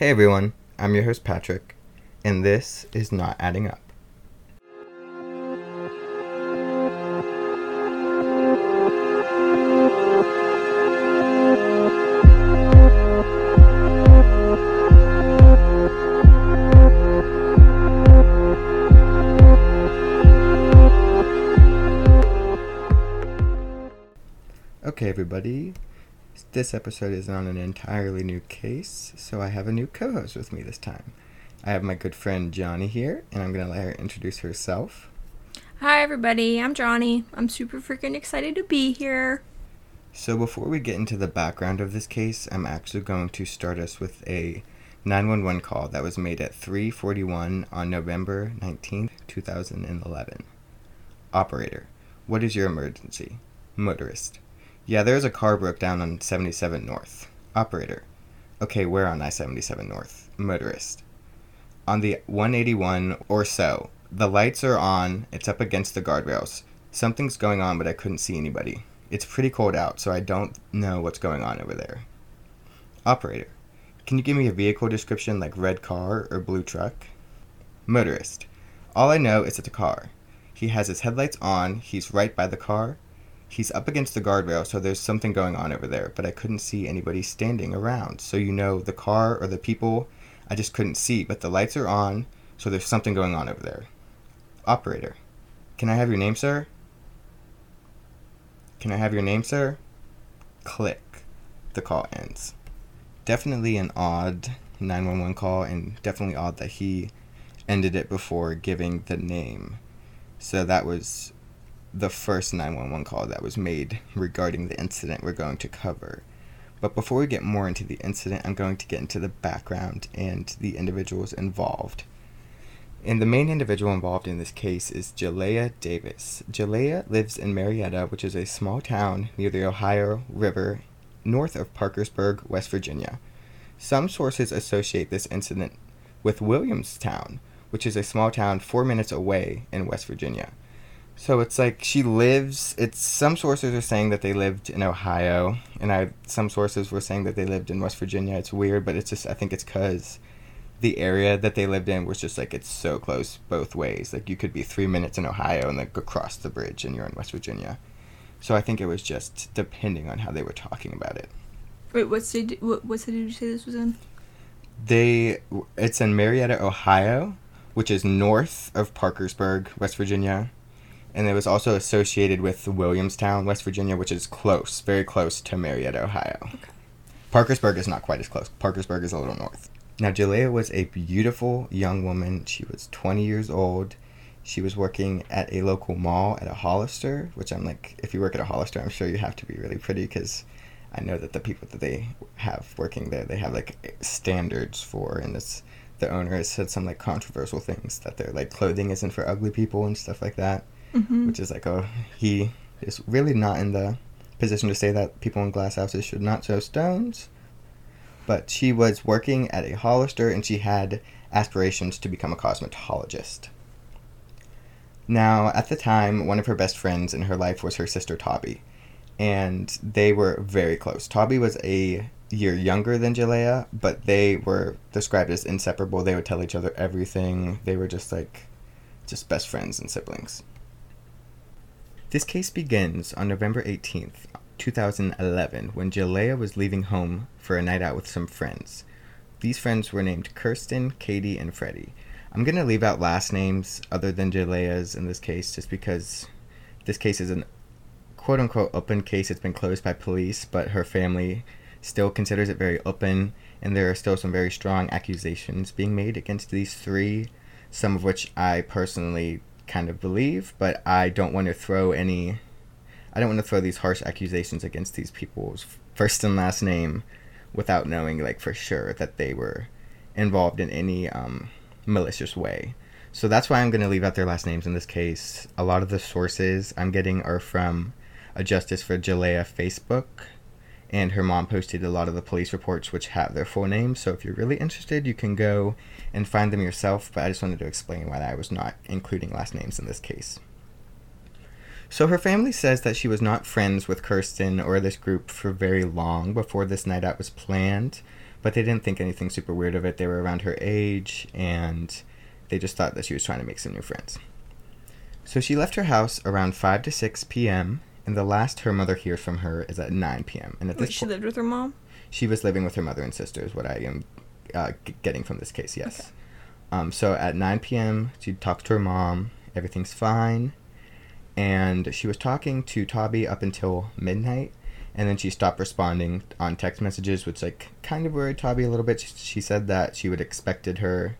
Hey everyone, I'm your host Patrick, and this is Not Adding Up. Okay everybody, this episode is on an entirely new case, so I have a new co-host with me this time. I have my good friend Johnny here, and I'm going to let her introduce herself. Hi everybody, I'm Johnny. I'm super freaking excited to be here. So before we get into the background of this case, I'm actually going to start us with a 911 call that was made at 3:41 on November 19th, 2011. Operator, what is your emergency? Motorist. Yeah, there's a car broke down on 77 North. Operator. Okay, where on I-77 North? Motorist. On the 181 or so. The lights are on. It's up against the guardrails. Something's going on, but I couldn't see anybody. It's pretty cold out, so I don't know what's going on over there. Operator. Can you give me a vehicle description like red car or blue truck? Motorist. All I know is it's a car. He has his headlights on. He's right by the car. He's up against the guardrail, so there's something going on over there, but I couldn't see anybody standing around. So you know, the car or the people, I just couldn't see, but the lights are on, so there's something going on over there. Operator, can I have your name, sir? Can I have your name, sir? Click. The call ends. Definitely an odd 911 call, and definitely odd that he ended it before giving the name. So that was the first 911 call that was made regarding the incident we're going to cover. But before we get more into the incident, I'm going to get into the background and the individuals involved. And the main individual involved in this case is Jaleayah Davis. Jaleayah lives in Marietta, which is a small town near the Ohio River, north of Parkersburg, West Virginia. Some sources associate this incident with Williamstown, which is a small town 4 minutes away in West Virginia. So it's like some sources are saying that they lived in Ohio, and some sources were saying that they lived in West Virginia. It's weird, but it's just, I think it's because the area that they lived in was just like, it's so close both ways. Like you could be 3 minutes in Ohio and then go across the bridge and you're in West Virginia. So I think it was just depending on how they were talking about it. Wait, what city did you say this was in? It's in Marietta, Ohio, which is north of Parkersburg, West Virginia. And it was also associated with Williamstown, West Virginia, which is close, very close to Marietta, Ohio. Okay. Parkersburg is not quite as close. Parkersburg is a little north. Now, Jaleayah was a beautiful young woman. She was 20 years old. She was working at a local mall at a Hollister, which I'm like, if you work at a Hollister, I'm sure you have to be really pretty because I know that the people that they have working there, they have like standards for, and the owner has said some like controversial things that their like clothing isn't for ugly people and stuff like that. Mm-hmm. Which is like, he is really not in the position to say that people in glass houses should not throw stones. But she was working at a Hollister, and she had aspirations to become a cosmetologist. Now, at the time, one of her best friends in her life was her sister, Toby. And they were very close. Toby was a year younger than Jaleayah, but they were described as inseparable. They would tell each other everything. They were just best friends and siblings. This case begins on November 18th, 2011, when Jaleayah was leaving home for a night out with some friends. These friends were named Kirsten, Katie, and Freddie. I'm going to leave out last names other than Jaleayah's in this case, just because this case is an quote-unquote open case. It's been closed by police, but her family still considers it very open, and there are still some very strong accusations being made against these three, some of which I personally kind of believe, but I don't want to throw these harsh accusations against these people's first and last name without knowing like for sure that they were involved in any malicious way. So that's why I'm going to leave out their last names in this case. A lot of the sources I'm getting are from a Justice for Jaleayah Facebook, and her mom posted a lot of the police reports which have their full names, so if you're really interested, you can go and find them yourself, but I just wanted to explain why I was not including last names in this case. So her family says that she was not friends with Kirsten or this group for very long before this night out was planned, But they didn't think anything super weird of it. They were around her age, and they just thought that she was trying to make some new friends. So she left her house around 5 to 6 p.m., and the last her mother hears from her is at 9 p.m. And at this she lived with her mom? She was living with her mother and sister is what I am getting from this case, yes. Okay. So at 9 p.m., she talks to her mom. Everything's fine. And she was talking to Toby up until midnight. And then she stopped responding on text messages, which, like, kind of worried Toby a little bit. She said that she would have expected her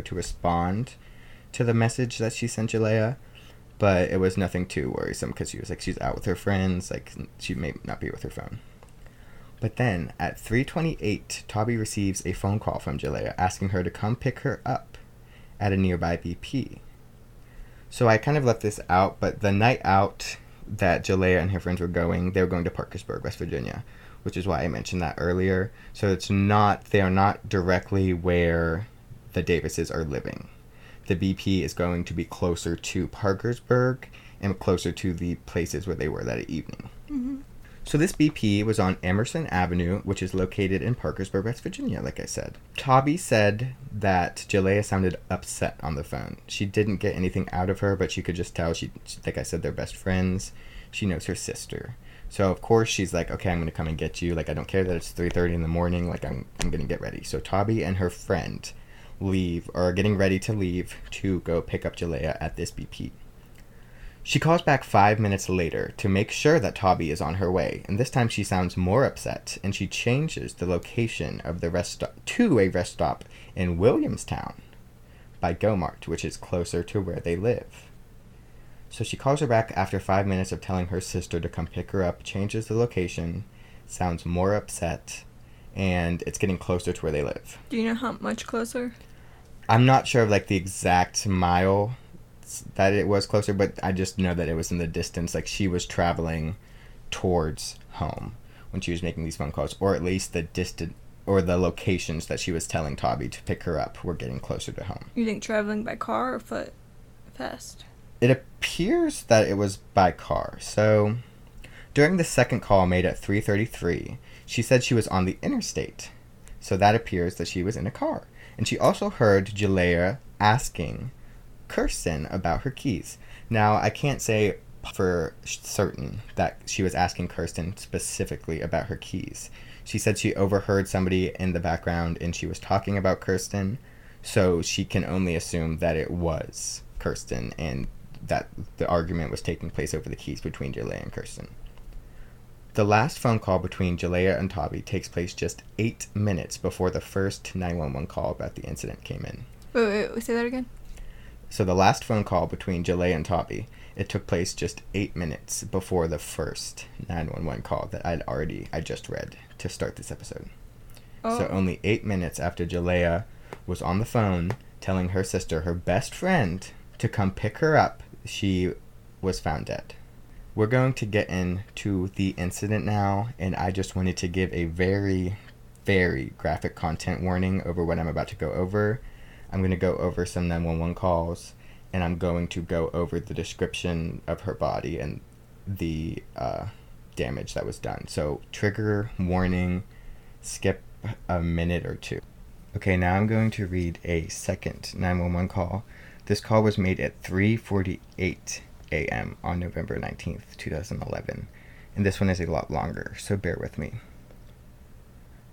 to respond to the message that she sent Jaleayah. But it was nothing too worrisome because she was, like, she's out with her friends. Like, she may not be with her phone. But then, at 3:28, Toby receives a phone call from Jaleayah asking her to come pick her up at a nearby BP. So I kind of left this out, but the night out that Jaleayah and her friends were going, they were going to Parkersburg, West Virginia, which is why I mentioned that earlier. So they are not directly where the Davises are living. The BP is going to be closer to Parkersburg and closer to the places where they were that evening. Mm-hmm. So this BP was on Emerson Avenue, which is located in Parkersburg, West Virginia, like I said. Toby said that Jaleayah sounded upset on the phone. She didn't get anything out of her, but she could just tell. Like I said, they're best friends. She knows her sister. So, of course, she's like, okay, I'm going to come and get you. Like, I don't care that it's 3:30 in the morning. Like, I'm going to get ready. So Toby and her friend are getting ready to leave to go pick up Jaleayah at this BP. She calls back 5 minutes later to make sure that Toby is on her way, and this time she sounds more upset, and she changes the location of the rest stop to a rest stop in Williamstown by GoMart, which is closer to where they live. So she calls her back after 5 minutes of telling her sister to come pick her up, changes the location, sounds more upset, and it's getting closer to where they live. Do you know how much closer? I'm not sure of, like, the exact mile that it was closer, but I just know that it was in the distance. Like, she was traveling towards home when she was making these phone calls, or at least the distance or the locations that she was telling Toby to pick her up were getting closer to home. You think traveling by car or foot fast? It appears that it was by car. So during the second call made at 3:33, she said she was on the interstate. So that appears that she was in a car. And she also heard Jaleayah asking Kirsten about her keys. Now, I can't say for certain that she was asking Kirsten specifically about her keys. She said she overheard somebody in the background and she was talking about Kirsten, so she can only assume that it was Kirsten and that the argument was taking place over the keys between Jaleayah and Kirsten. The last phone call between Jaleayah and Toby takes place just 8 minutes before the first 911 call about the incident came in. Wait, say that again? So the last phone call between Jaleayah and Toby, it took place just 8 minutes before the first 911 call that I just read to start this episode. Oh. So only 8 minutes after Jaleayah was on the phone telling her sister, her best friend, to come pick her up, she was found dead. We're going to get into the incident now, and I just wanted to give a very, very graphic content warning over what I'm about to go over. I'm going to go over some 911 calls, and I'm going to go over the description of her body and the damage that was done. So, trigger warning, skip a minute or two. Okay, now I'm going to read a second 911 call. This call was made at 3:48 a.m. on November 19th, 2011, and this one is a lot longer, so bear with me.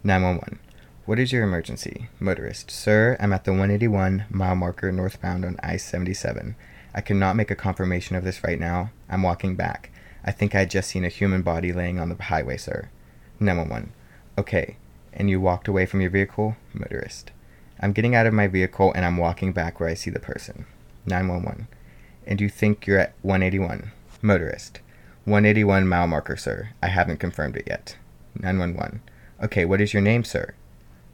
911. What is your emergency? Motorist. Sir, I'm at the 181 mile marker northbound on I-77. I cannot make a confirmation of this right now. I'm walking back. I think I just seen a human body laying on the highway, sir. 911. Okay. And you walked away from your vehicle? Motorist. I'm getting out of my vehicle and I'm walking back where I see the person. 911. And you think you're at 181? Motorist. 181 mile marker, sir. I haven't confirmed it yet. 911. Okay, what is your name, sir?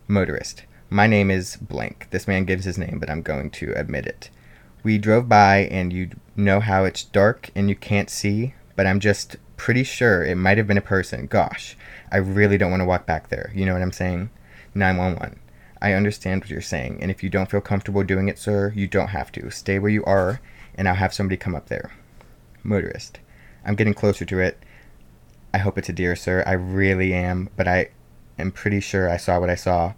Motorist. My name is blank. This man gives his name, but I'm going to admit it. We drove by, and you know how it's dark and you can't see, but I'm just pretty sure it might have been a person. Gosh, I really don't want to walk back there. You know what I'm saying? 911. I understand what you're saying, and if you don't feel comfortable doing it, sir, you don't have to. Stay where you are, and I'll have somebody come up there. Motorist. I'm getting closer to it. I hope it's a deer, sir. I really am, but am pretty sure I saw what I saw.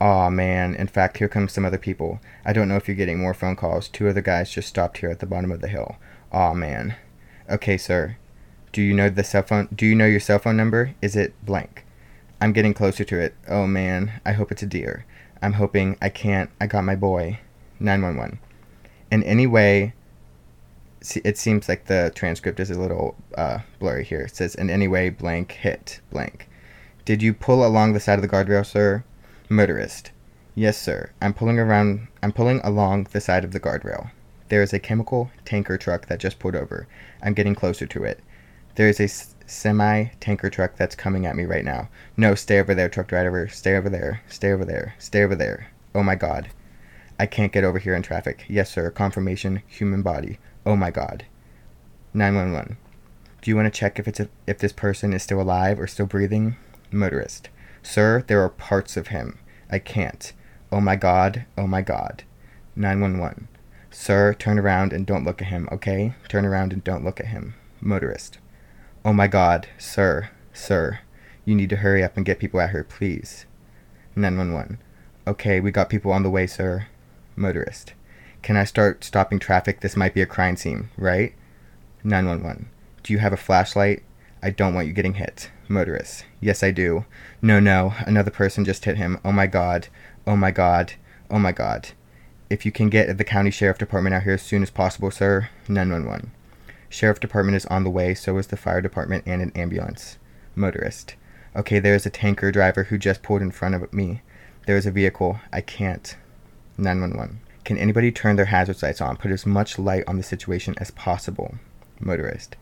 Aw, man. In fact, here come some other people. I don't know if you're getting more phone calls. 2 other guys just stopped here at the bottom of the hill. Aw, man. Okay, sir. Do you know the cell phone? Do you know your cell phone number? Is it blank? I'm getting closer to it. Oh, man. I hope it's a deer. I'm hoping I can't. I got my boy. 911. In any way, it seems like the transcript is a little blurry here. It says, in any way, blank, hit, blank. Did you pull along the side of the guardrail, sir? Motorist. Yes, sir. I'm pulling along the side of the guardrail. There is a chemical tanker truck that just pulled over. I'm getting closer to it. There is a semi-tanker truck that's coming at me right now. No, stay over there, truck driver. Stay over there. Stay over there. Stay over there. Oh, my God. I can't get over here in traffic. Yes, sir. Confirmation. Human body. Oh, my God. 911. Do you want to check if this person is still alive or still breathing? Motorist. Sir, there are parts of him. I can't. Oh, my God. Oh, my God. 911. Sir, turn around and don't look at him, okay? Turn around and don't look at him. Motorist. Oh, my God. Sir. Sir. You need to hurry up and get people out here, please. 911. Okay, we got people on the way, sir. Motorist. Can I start stopping traffic? This might be a crime scene, right? 911. Do you have a flashlight? I don't want you getting hit. Motorist. Yes, I do. No. Another person just hit him. Oh, my God. Oh, my God. Oh, my God. If you can get the county sheriff department out here as soon as possible, sir. 911. Sheriff department is on the way, so is the fire department and an ambulance. Motorist. Okay, there's a tanker driver who just pulled in front of me. There's a vehicle. I can't. 911. Can anybody turn their hazard lights on? Put as much light on the situation as possible. Motorist.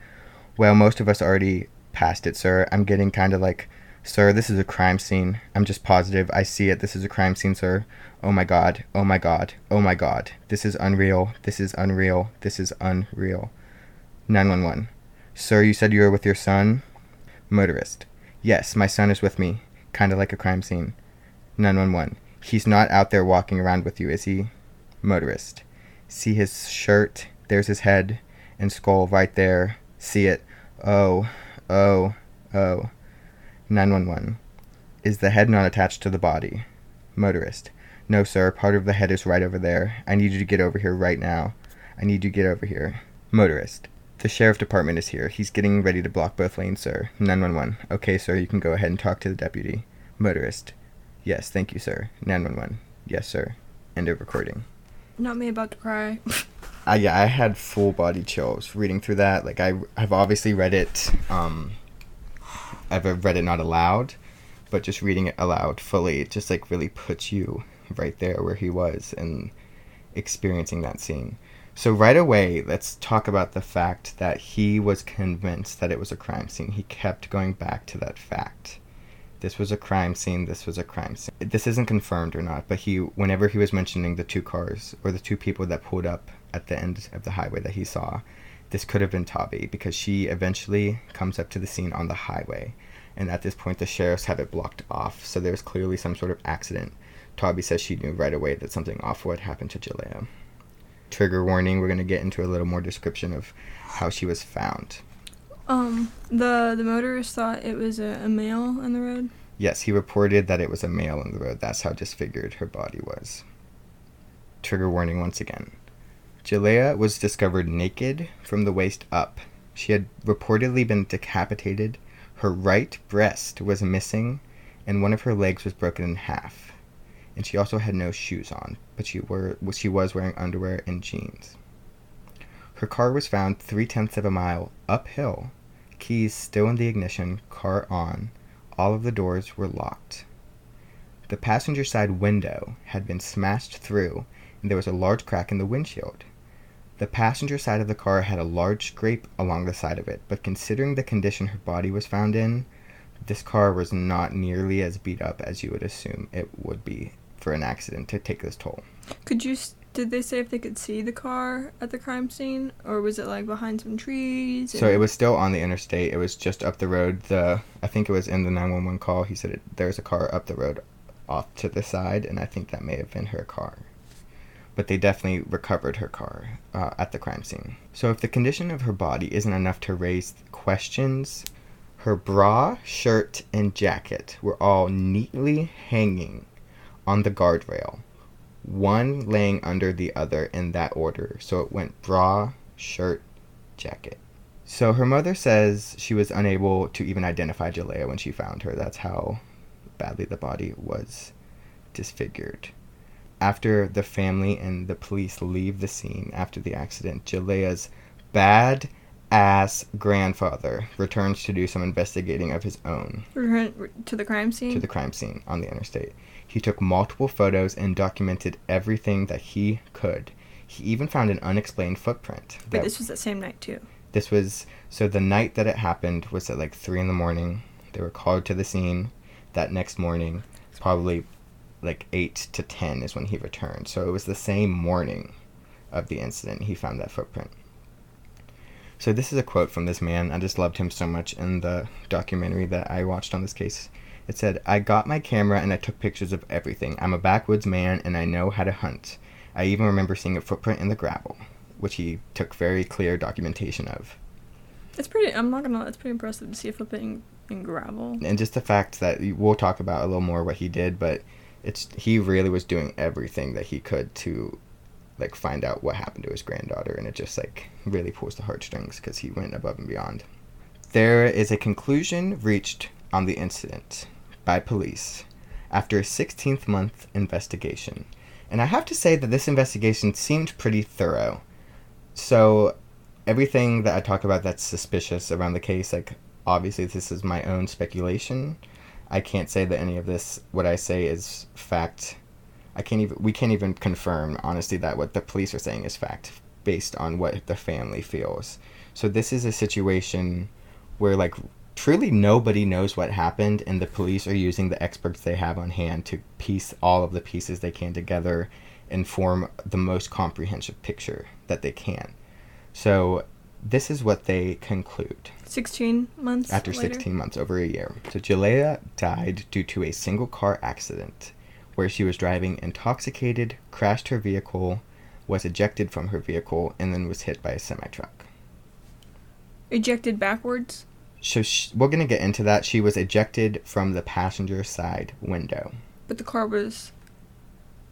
Well, most of us already passed it, sir. I'm getting kind of like, sir, this is a crime scene. I'm just positive. I see it. This is a crime scene, sir. Oh, my God. Oh, my God. Oh, my God. This is unreal. This is unreal. This is unreal. 911. Sir, you said you were with your son? Motorist. Yes, my son is with me. Kind of like a crime scene. 911. He's not out there walking around with you, is he? Motorist. See his shirt? There's his head and skull right there. See it. Oh. 911. Is the head not attached to the body? Motorist. No, sir. Part of the head is right over there. I need you to get over here right now. I need you to get over here. Motorist. The sheriff department is here. He's getting ready to block both lanes, sir. 911. Okay, sir, you can go ahead and talk to the deputy. Motorist. Yes, thank you, sir. 911. Yes, sir. End of recording. Not me about to cry. Yeah, I had full body chills reading through that. Like, I've obviously read it. I've read it not aloud, but just reading it aloud fully, it just, like, really puts you right there where he was and experiencing that scene. So right away, let's talk about the fact that he was convinced that it was a crime scene. He kept going back to that fact. This was a crime scene. This was a crime scene. This isn't confirmed or not, but whenever he was mentioning the 2 cars or the 2 people that pulled up at the end of the highway that he saw, this could have been Toby, because she eventually comes up to the scene on the highway. And at this point, the sheriffs have it blocked off. So there's clearly some sort of accident. Toby says she knew right away that something awful had happened to Jaleayah. Trigger warning, we're going to get into a little more description of how she was found. The motorist thought it was a male on the road? Yes, he reported that it was a male on the road. That's how disfigured her body was. Trigger warning once again. Jaleayah was discovered naked from the waist up. She had reportedly been decapitated. Her right breast was missing, and one of her legs was broken in half. And she also had no shoes on, but she was wearing underwear and jeans. Her car was found 0.3 miles uphill, keys still in the ignition, car on. All of the doors were locked. The passenger side window had been smashed through, and there was a large crack in the windshield. The passenger side of the car had a large scrape along the side of it, but considering the condition her body was found in, this car was not nearly as beat up as you would assume it would be for an accident to take this toll. Did they say if they could see the car at the crime scene, or was it like behind some trees? So it was still on the interstate. It was just up the road. I think it was in the 911 call. He said there's a car up the road off to the side, and I think that may have been her car. But they definitely recovered her car at the crime scene. So if the condition of her body isn't enough to raise questions, Her bra, shirt, and jacket were all neatly hanging on the guardrail, one laying under the other in that order. So it went bra, shirt, jacket. So her mother says she was unable to even identify Jaleayah when she found her. That's how badly the body was disfigured. After the family and the police leave the scene after the accident, Jaleayah's bad-ass grandfather returns to do some investigating of his own. To the crime scene? To the crime scene on the interstate. He took multiple photos and documented everything that he could. He even found an unexplained footprint. Wait, this was the same night, too? This was... So the night that it happened was at, 3 in the morning. They were called to the scene that next morning, probably... 8 to 10 is when he returned. So it was the same morning of the incident he found that footprint. So this is a quote from this man. I just loved him so much in the documentary that I watched on this case. It said, "I got my camera and I took pictures of everything. I'm a backwoods man and I know how to hunt. I even remember seeing a footprint in the gravel," which he took very clear documentation of. It's pretty impressive to see a footprint in gravel. And just the fact that we'll talk about a little more what he did, but he really was doing everything that he could to, find out what happened to his granddaughter, and it just, really pulls the heartstrings because he went above and beyond. There is a conclusion reached on the incident by police after a 16-month investigation, and I have to say that this investigation seemed pretty thorough. So everything that I talk about that's suspicious around the case, obviously this is my own speculation. I can't say that any of this, what I say is fact. We can't even confirm, honestly, that what the police are saying is fact based on what the family feels. So this is a situation where, truly nobody knows what happened, and the police are using the experts they have on hand to piece all of the pieces they can together and form the most comprehensive picture that they can. So this is what they conclude. 16 months after later. 16 months, over a year. So Jaleayah died due to a single car accident where she was driving intoxicated, crashed her vehicle, was ejected from her vehicle, and then was hit by a semi-truck. Ejected backwards? So we're going to get into that. She was ejected from the passenger side window. But the car was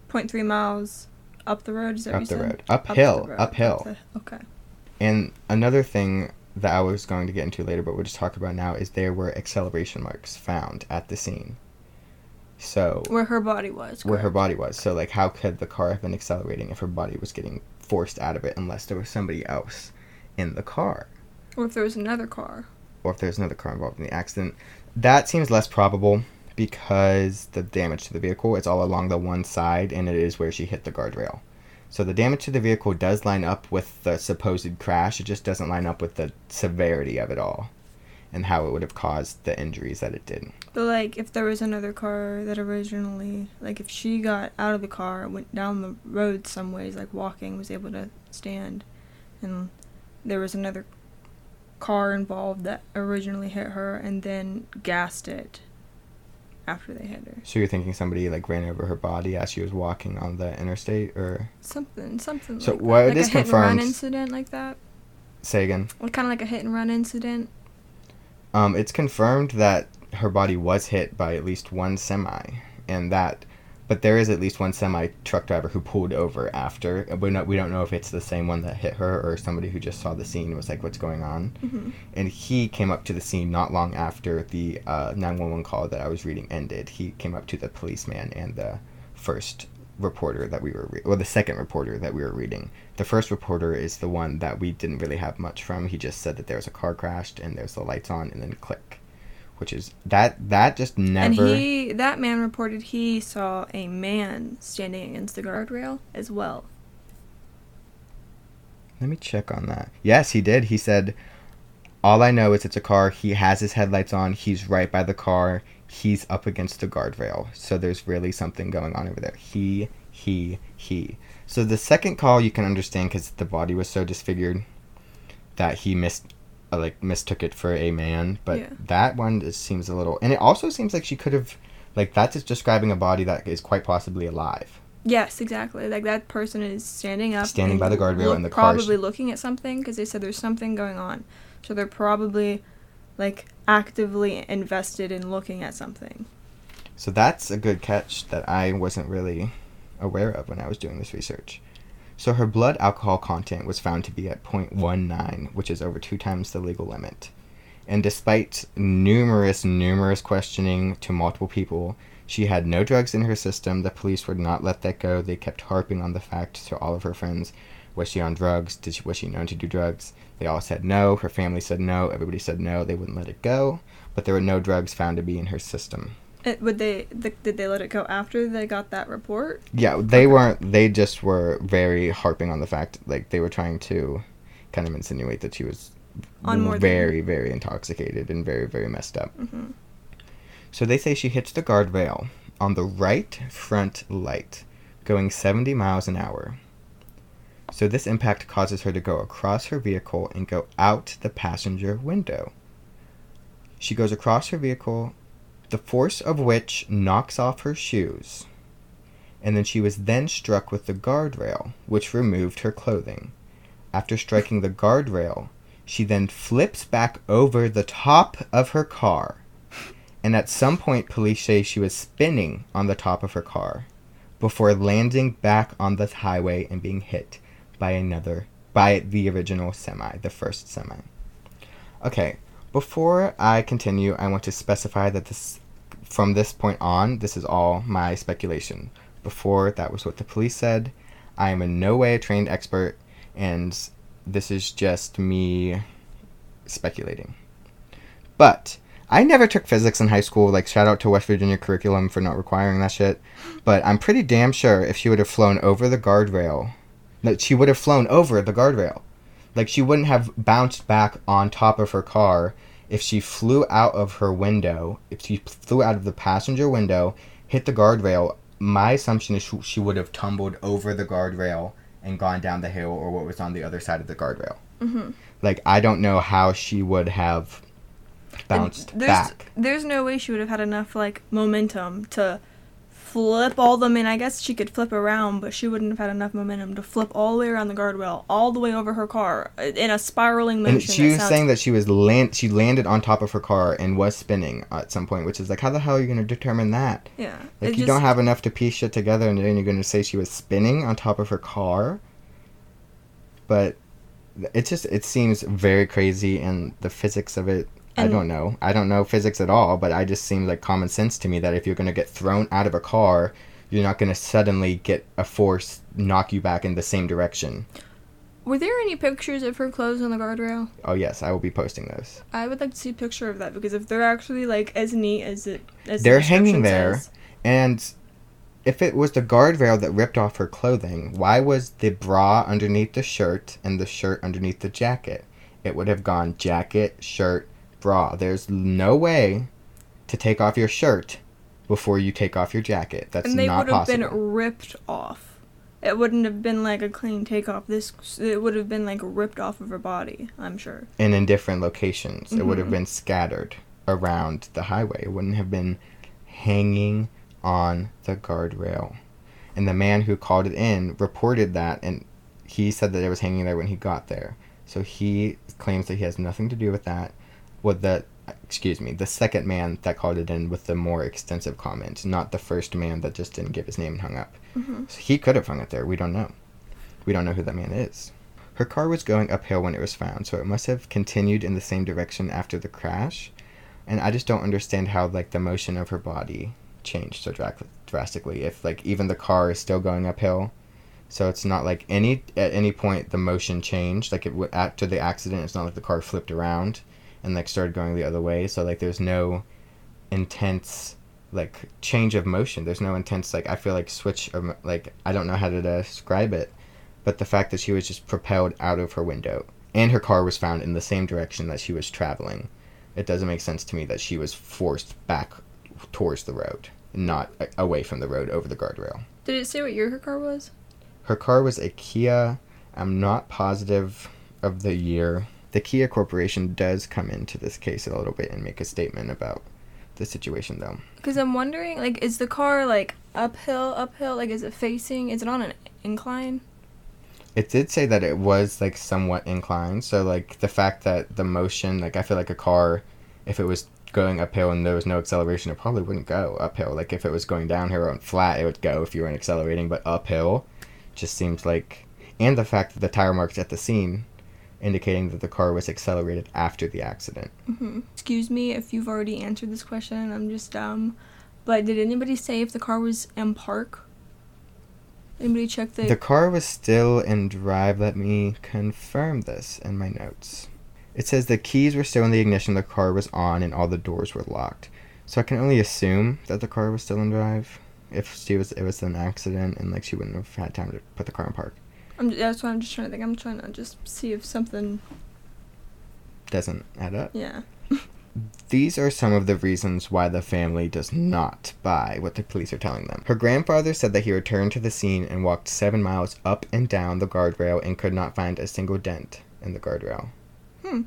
0.3 miles up the road, is that what you said? Uphill. Okay. And another thing that I was going to get into later, but we'll just talk about now, is there were acceleration marks found at the scene. So where her body was. Where her body was. So, how could the car have been accelerating if her body was getting forced out of it unless there was somebody else in the car? Or if there was another car. Or if there was another car involved in the accident. That seems less probable because the damage to the vehicle, it's all along the one side, and it is where she hit the guardrail. So the damage to the vehicle does line up with the supposed crash. It just doesn't line up with the severity of it all and how it would have caused the injuries that it did. But, if there was another car that originally... if she got out of the car, went down the road some ways, walking, was able to stand, and there was another car involved that originally hit her and then gassed it after they hit her. So you're thinking somebody ran over her body as she was walking on the interstate, or something so what that. It is confirmed. A hit and run incident like that. Say again. Kind of like a hit and run incident. It's confirmed that her body was hit by at least one semi, but there is at least one semi truck driver who pulled over after. We don't know if it's the same one that hit her or somebody who just saw the scene and was like, "What's going on?" Mm-hmm. And he came up to the scene not long after the 911 call that I was reading ended. He came up to the policeman and the first reporter that we were the second reporter that we were reading. The first reporter is the one that we didn't really have much from. He just said that there was a car crashed and there's the lights on and then click. Which is that just never. And that man reported he saw a man standing against the guardrail as well. Let me check on that. Yes, he did. He said, "All I know is it's a car. He has his headlights on. He's right by the car. He's up against the guardrail. So there's really something going on over there." He. So the second call you can understand because the body was so disfigured that he mistook it for a man, but yeah. That one just seems a little, and it also seems like she could have, that's just describing a body that is quite possibly alive. Yes, exactly. That person is standing by the guardrail, and the car probably looking at something because they said there's something going on. So they're probably like actively invested in looking at something. So that's a good catch that I wasn't really aware of when I was doing this research. So her blood alcohol content was found to be at 0.19, which is over 2 times the legal limit. And despite numerous questioning to multiple people, she had no drugs in her system. The police would not let that go. They kept harping on the fact to all of her friends. Was she on drugs? Was she known to do drugs? They all said no. Her family said no. Everybody said no. They wouldn't let it go. But there were no drugs found to be in her system. Did they let it go after they got that report? Yeah, they weren't. They just were very harping on the fact, like, they were trying to kind of insinuate that she was very intoxicated and very, very messed up. Mm-hmm. So they say she hits the guardrail on the right front light, going 70 miles an hour. So this impact causes her to go across her vehicle and go out the passenger window. She goes across her vehicle, the force of which knocks off her shoes, and then she was then struck with the guardrail, which removed her clothing. After striking the guardrail, she then flips back over the top of her car. And at some point, police say she was spinning on the top of her car before landing back on the highway and being hit by the original semi, the first semi. Okay, before I continue, I want to specify that from this point on, this is all my speculation. Before, that was what the police said. I am in no way a trained expert, and this is just me speculating. But I never took physics in high school, like, shout out to West Virginia curriculum for not requiring that shit, but I'm pretty damn sure if she would have flown over the guardrail, that she would have flown over the guardrail. Like, she wouldn't have bounced back on top of her car if she flew out of her window, if she flew out of the passenger window, hit the guardrail. My assumption is she would have tumbled over the guardrail and gone down the hill or what was on the other side of the guardrail. Mm-hmm. Like, I don't know how she would have bounced back. There's no way she would have had enough, like, momentum to flip all the... I mean, I guess she could flip around, but she wouldn't have had enough momentum to flip all the way around the guardrail, all the way over her car, in a spiraling motion. And she was saying that she landed on top of her car and was spinning at some point, which is like, how the hell are you going to determine that? Yeah. Like, you don't have enough to piece shit together, and then you're going to say she was spinning on top of her car? But it seems very crazy, and the physics of it, I don't know. I don't know physics at all, but I just seems like common sense to me that if you're going to get thrown out of a car, you're not going to suddenly get a force knock you back in the same direction. Were there any pictures of her clothes on the guardrail? Oh, yes. I will be posting those. I would like to see a picture of that, because if they're actually, like, as neat as it... as they're hanging there, and if it was the guardrail that ripped off her clothing, why was the bra underneath the shirt and the shirt underneath the jacket? It would have gone jacket, shirt, bra. There's no way to take off your shirt before you take off your jacket. That's not possible. And they would have been ripped off. It wouldn't have been like a clean takeoff. It would have been like ripped off of her body, I'm sure. And in different locations. Mm-hmm. It would have been scattered around the highway. It wouldn't have been hanging on the guardrail. And the man who called it in reported that, and he said that it was hanging there when he got there. So he claims that he has nothing to do with that. The second man that called it in with the more extensive comments, not the first man that just didn't give his name and hung up. Mm-hmm. So he could have hung it there. We don't know. We don't know who that man is. Her car was going uphill when it was found, so it must have continued in the same direction after the crash. And I just don't understand how, like, the motion of her body changed so drastically. If, like, even the car is still going uphill. So it's not like at any point the motion changed. Like, after the accident, it's not like the car flipped around and, like, started going the other way. So, like, there's no intense, like, change of motion. There's no intense, like, I feel like switch of, like, I don't know how to describe it. But the fact that she was just propelled out of her window. And her car was found in the same direction that she was traveling. It doesn't make sense to me that she was forced back towards the road. Not away from the road, over the guardrail. Did it say what year her car was? Her car was a Kia. I'm not positive of the year. The Kia Corporation does come into this case a little bit and make a statement about the situation, though. Because I'm wondering, like, is the car, like, uphill? Like, is it facing? Is it on an incline? It did say that it was, like, somewhat inclined. So, like, the fact that the motion, like, I feel like a car if it was going uphill and there was no acceleration, it probably wouldn't go uphill. Like, if it was going downhill or flat, it would go if you weren't accelerating, but uphill just seems like... And the fact that the tire marks at the scene indicating that the car was accelerated after the accident. Mm-hmm. Excuse me if you've already answered this question, I'm just dumb, but did anybody say if the car was in park? Anybody check the... The car was still in drive. Let me confirm this in my notes. It says the keys were still in the ignition, the car was on, and all the doors were locked. So I can only assume that the car was still in drive. If she was, it was an accident, and like she wouldn't have had time to put the car in park. That's what I'm just trying to think. I'm trying to just see if something... doesn't add up? Yeah. These are some of the reasons why the family does not buy what the police are telling them. Her grandfather said that he returned to the scene and walked 7 miles up and down the guardrail and could not find a single dent in the guardrail. Hmm.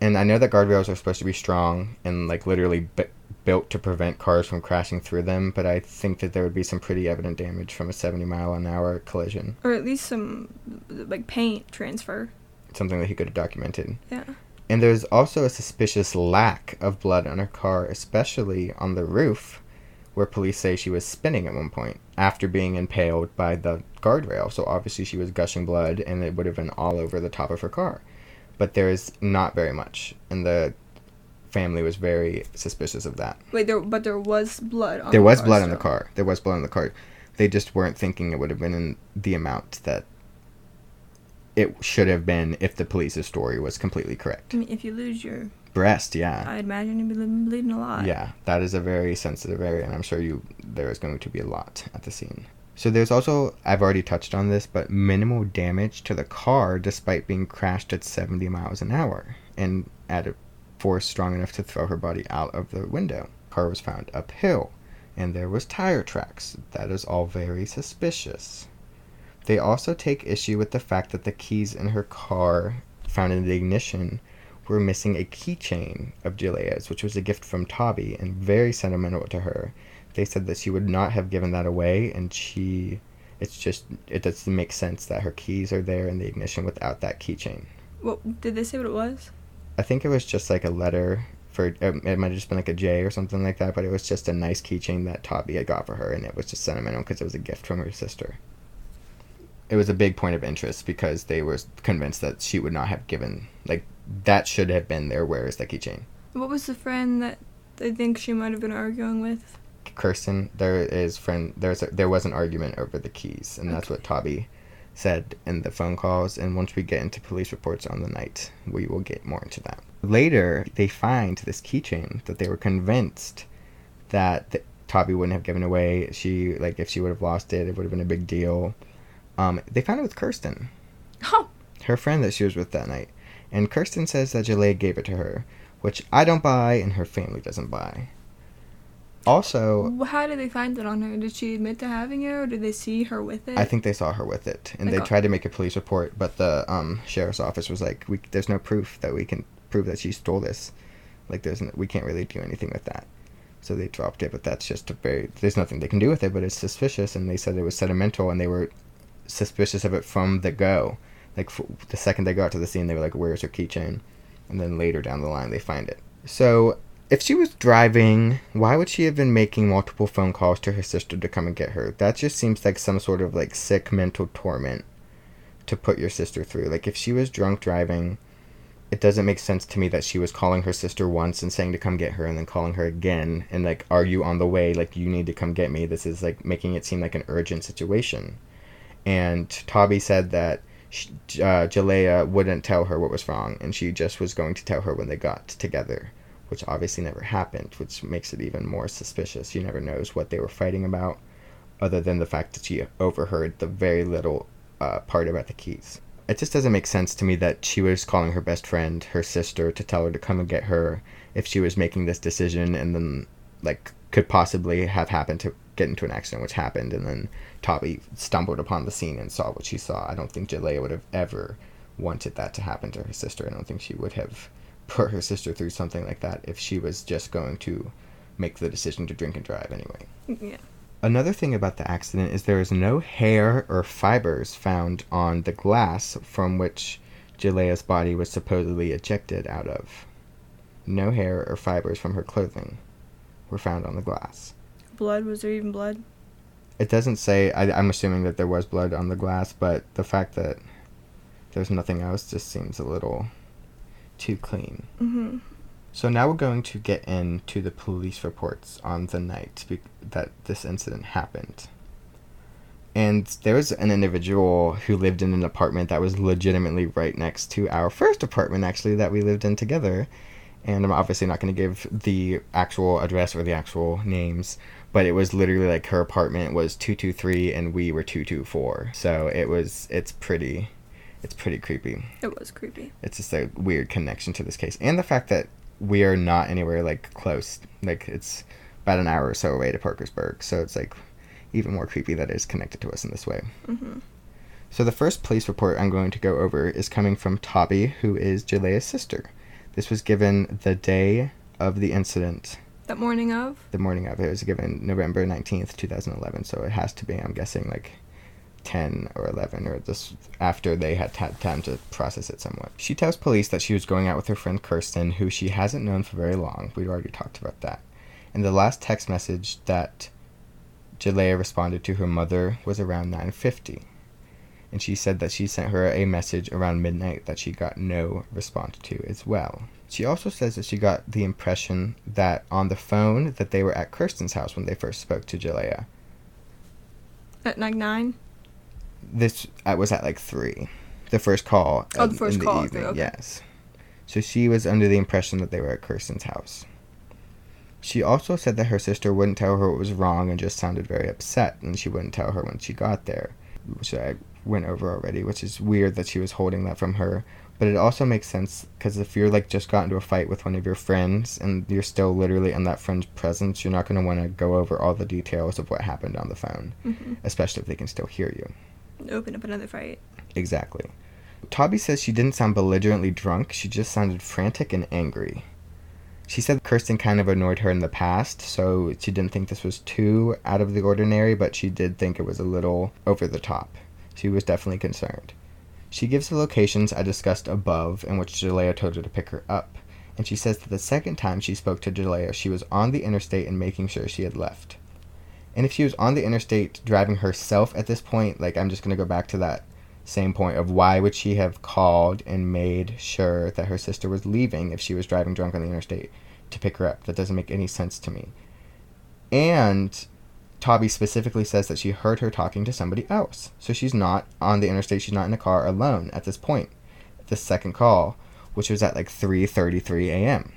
And I know that guardrails are supposed to be strong and, like, literally built to prevent cars from crashing through them, but I think that there would be some pretty evident damage from a 70-mile-an-hour collision. Or at least some, like, paint transfer. Something that he could have documented. Yeah. And there's also a suspicious lack of blood on her car, especially on the roof, where police say she was spinning at one point after being impaled by the guardrail. So obviously she was gushing blood, and it would have been all over the top of her car. But there is not very much, and the family was very suspicious of that. Wait, there was blood on the car? There was blood on the car. There was blood on the car. They just weren't thinking it would have been in the amount that it should have been if the police's story was completely correct. I mean, if you lose your... breast, yeah. I'd imagine you'd be bleeding a lot. Yeah, that is a very sensitive area, and I'm sure there is going to be a lot at the scene. So there's also, I've already touched on this, but minimal damage to the car despite being crashed at 70 miles an hour and at a force strong enough to throw her body out of the window. Car was found uphill, and there was tire tracks. That is all very suspicious. They also take issue with the fact that the keys in her car found in the ignition were missing a keychain of Jaleayah's, which was a gift from Toby and very sentimental to her. They said that she would not have given that away, and it doesn't make sense that her keys are there in the ignition without that keychain. Well, did they say what it was? I think it was just like a letter for, it might have just been like a J or something like that, but it was just a nice keychain that Toby had got for her, and it was just sentimental because it was a gift from her sister. It was a big point of interest because they were convinced that she would not have given, like, that should have been there. Where is that keychain? What was the friend that I think she might have been arguing with? Kirsten. There was an argument over the keys, and that's what Toby said in the phone calls, and once we get into police reports on the night, we will get more into that. Later, they find this keychain that they were convinced that Toby wouldn't have given away. She, like, if she would have lost it, it would have been a big deal. They found it with Kirsten. Oh. Her friend that she was with that night. And Kirsten says that Jaleayah gave it to her, which I don't buy and her family doesn't buy. Also... How did they find it on her? Did she admit to having it, or did they see her with it? I think they saw her with it. And they tried to make a police report, but the sheriff's office was like, there's no proof that we can prove that she stole this. Like, we can't really do anything with that. So they dropped it, but that's just there's nothing they can do with it, but it's suspicious. And they said it was sentimental, and they were suspicious of it from the go. Like, the second they got to the scene, they were like, where's her keychain? And then later down the line, they find it. So... if she was driving, why would she have been making multiple phone calls to her sister to come and get her? That just seems like some sort of, like, sick mental torment to put your sister through. Like, if she was drunk driving, it doesn't make sense to me that she was calling her sister once and saying to come get her and then calling her again. And, like, are you on the way? Like, you need to come get me. This is, like, making it seem like an urgent situation. And Toby said that Jaleayah wouldn't tell her what was wrong, and she just was going to tell her when they got together, which obviously never happened, which makes it even more suspicious. She never knows what they were fighting about, other than the fact that she overheard the very little part about the keys. It just doesn't make sense to me that she was calling her best friend, her sister, to tell her to come and get her if she was making this decision, and then, like, could possibly have happened to get into an accident, which happened, and then Toby stumbled upon the scene and saw what she saw. I don't think Jaleayah would have ever wanted that to happen to her sister. I don't think she would have put her sister through something like that if she was just going to make the decision to drink and drive anyway. Yeah. Another thing about the accident is there is no hair or fibers found on the glass from which Jaleayah's body was supposedly ejected out of. No hair or fibers from her clothing were found on the glass. Blood? Was there even blood? It doesn't say. I'm assuming that there was blood on the glass, but the fact that there's nothing else just seems a little too clean. Mm-hmm. So now we're going to get into the police reports on the night that this incident happened. And there was an individual who lived in an apartment that was legitimately right next to our first apartment, actually, that we lived in together. And I'm obviously not going to give the actual address or the actual names, but it was literally like her apartment was 223 and we were 224. So it's pretty creepy. It was creepy. It's just a weird connection to this case. And the fact that we are not anywhere like close, like it's about an hour or so away to Parkersburg. So it's like even more creepy that it's connected to us in this way. Mm-hmm. So the first police report I'm going to go over is coming from Toby, who is Jaleayah's sister. This was given the day of the incident. The morning of? The morning of. It was given November 19th, 2011, so it has to be, I'm guessing, like 10 or 11, or just after they had time to process it somewhat. She tells police that she was going out with her friend Kirsten, who she hasn't known for very long. We've already talked about that. And the last text message that Jaleayah responded to her mother was around 9:50, and she said that she sent her a message around midnight that she got no response to as well. She also says that she got the impression that on the phone that they were at Kirsten's house when they first spoke to Jaleayah. At like 9? This was at like 3. The first call. Oh, the first call. Evening, okay. Yes. So she was under the impression that they were at Kirsten's house. She also said that her sister wouldn't tell her what was wrong and just sounded very upset, and she wouldn't tell her when she got there, which I went over already, which is weird that she was holding that from her. But it also makes sense, because if you're, like, just got into a fight with one of your friends and you're still literally in that friend's presence, you're not going to want to go over all the details of what happened on the phone, mm-hmm. especially if they can still hear you. Open up another fight. Exactly. Toby says she didn't sound belligerently drunk, she just sounded frantic and angry. She said Kirsten kind of annoyed her in the past, so she didn't think this was too out of the ordinary, but she did think it was a little over the top. She was definitely concerned. She gives the locations I discussed above in which Jaleayah told her to pick her up, and she says that the second time she spoke to Jaleayah, she was on the interstate and making sure she had left. And if she was on the interstate driving herself at this point, like, I'm just going to go back to that same point of why would she have called and made sure that her sister was leaving if she was driving drunk on the interstate to pick her up? That doesn't make any sense to me. And Toby specifically says that she heard her talking to somebody else. So she's not on the interstate, she's not in a car alone at this point. The second call, which was at like 3:33 a.m.,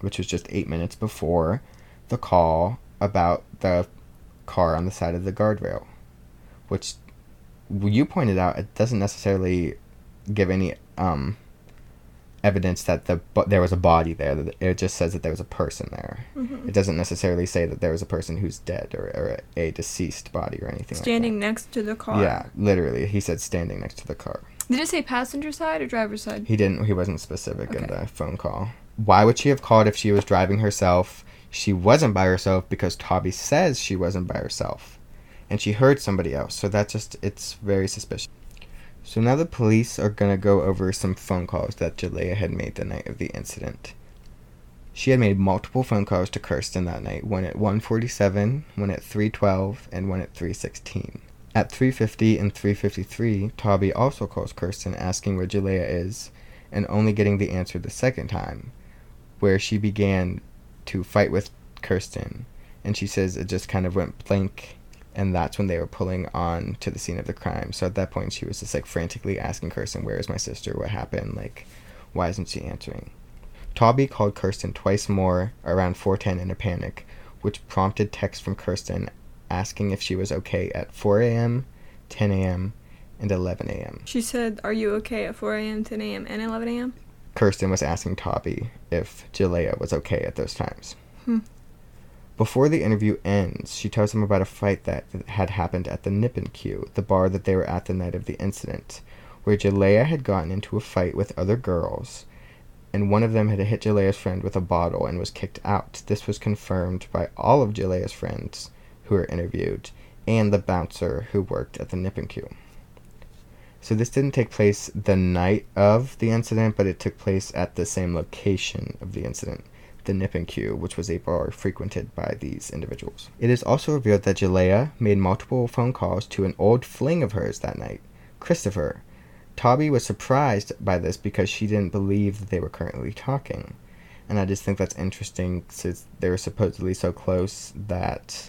which was just 8 minutes before the call about the car on the side of the guardrail, which you pointed out, it doesn't necessarily give any evidence that there was a body there. That it just says that there was a person there. Mm-hmm. It doesn't necessarily say that there was a person who's dead or a deceased body or anything. Standing like that. Next to the car. Yeah, literally. He said standing next to the car. Did it say passenger side or driver's side? He didn't. He wasn't specific in the phone call. Why would she have called if she was driving herself? She wasn't by herself because Toby says she wasn't by herself. And she heard somebody else, so it's very suspicious. So now the police are going to go over some phone calls that Jaleayah had made the night of the incident. She had made multiple phone calls to Kirsten that night, one at 1:47, one at 3:12, and one at 3:16. At 3:50 and 3:53, Toby also calls Kirsten asking where Jaleayah is, and only getting the answer the second time, where she began to fight with Kirsten, and she says it just kind of went blank. And that's when they were pulling on to the scene of the crime. So at that point, she was just, like, frantically asking Kirsten, where is my sister? What happened? Like, why isn't she answering? Toby called Kirsten twice more around 4:10 in a panic, which prompted text from Kirsten asking if she was okay at 4 a.m., 10 a.m., and 11 a.m. She said, are you okay at 4 a.m., 10 a.m., and 11 a.m.? Kirsten was asking Toby if Jaleayah was okay at those times. Before the interview ends, she tells him about a fight that had happened at the Nippin' Cue, the bar that they were at the night of the incident, where Jaleayah had gotten into a fight with other girls, and one of them had hit Jaleayah's friend with a bottle and was kicked out. This was confirmed by all of Jaleayah's friends who were interviewed, and the bouncer who worked at the Nippin' Cue. So this didn't take place the night of the incident, but it took place at the same location of the incident, the Nippin' Cue, which was a bar frequented by these individuals. It is also revealed that Jaleayah made multiple phone calls to an old fling of hers that night, Christopher. Toby was surprised by this because she didn't believe that they were currently talking. And I just think that's interesting since they were supposedly so close that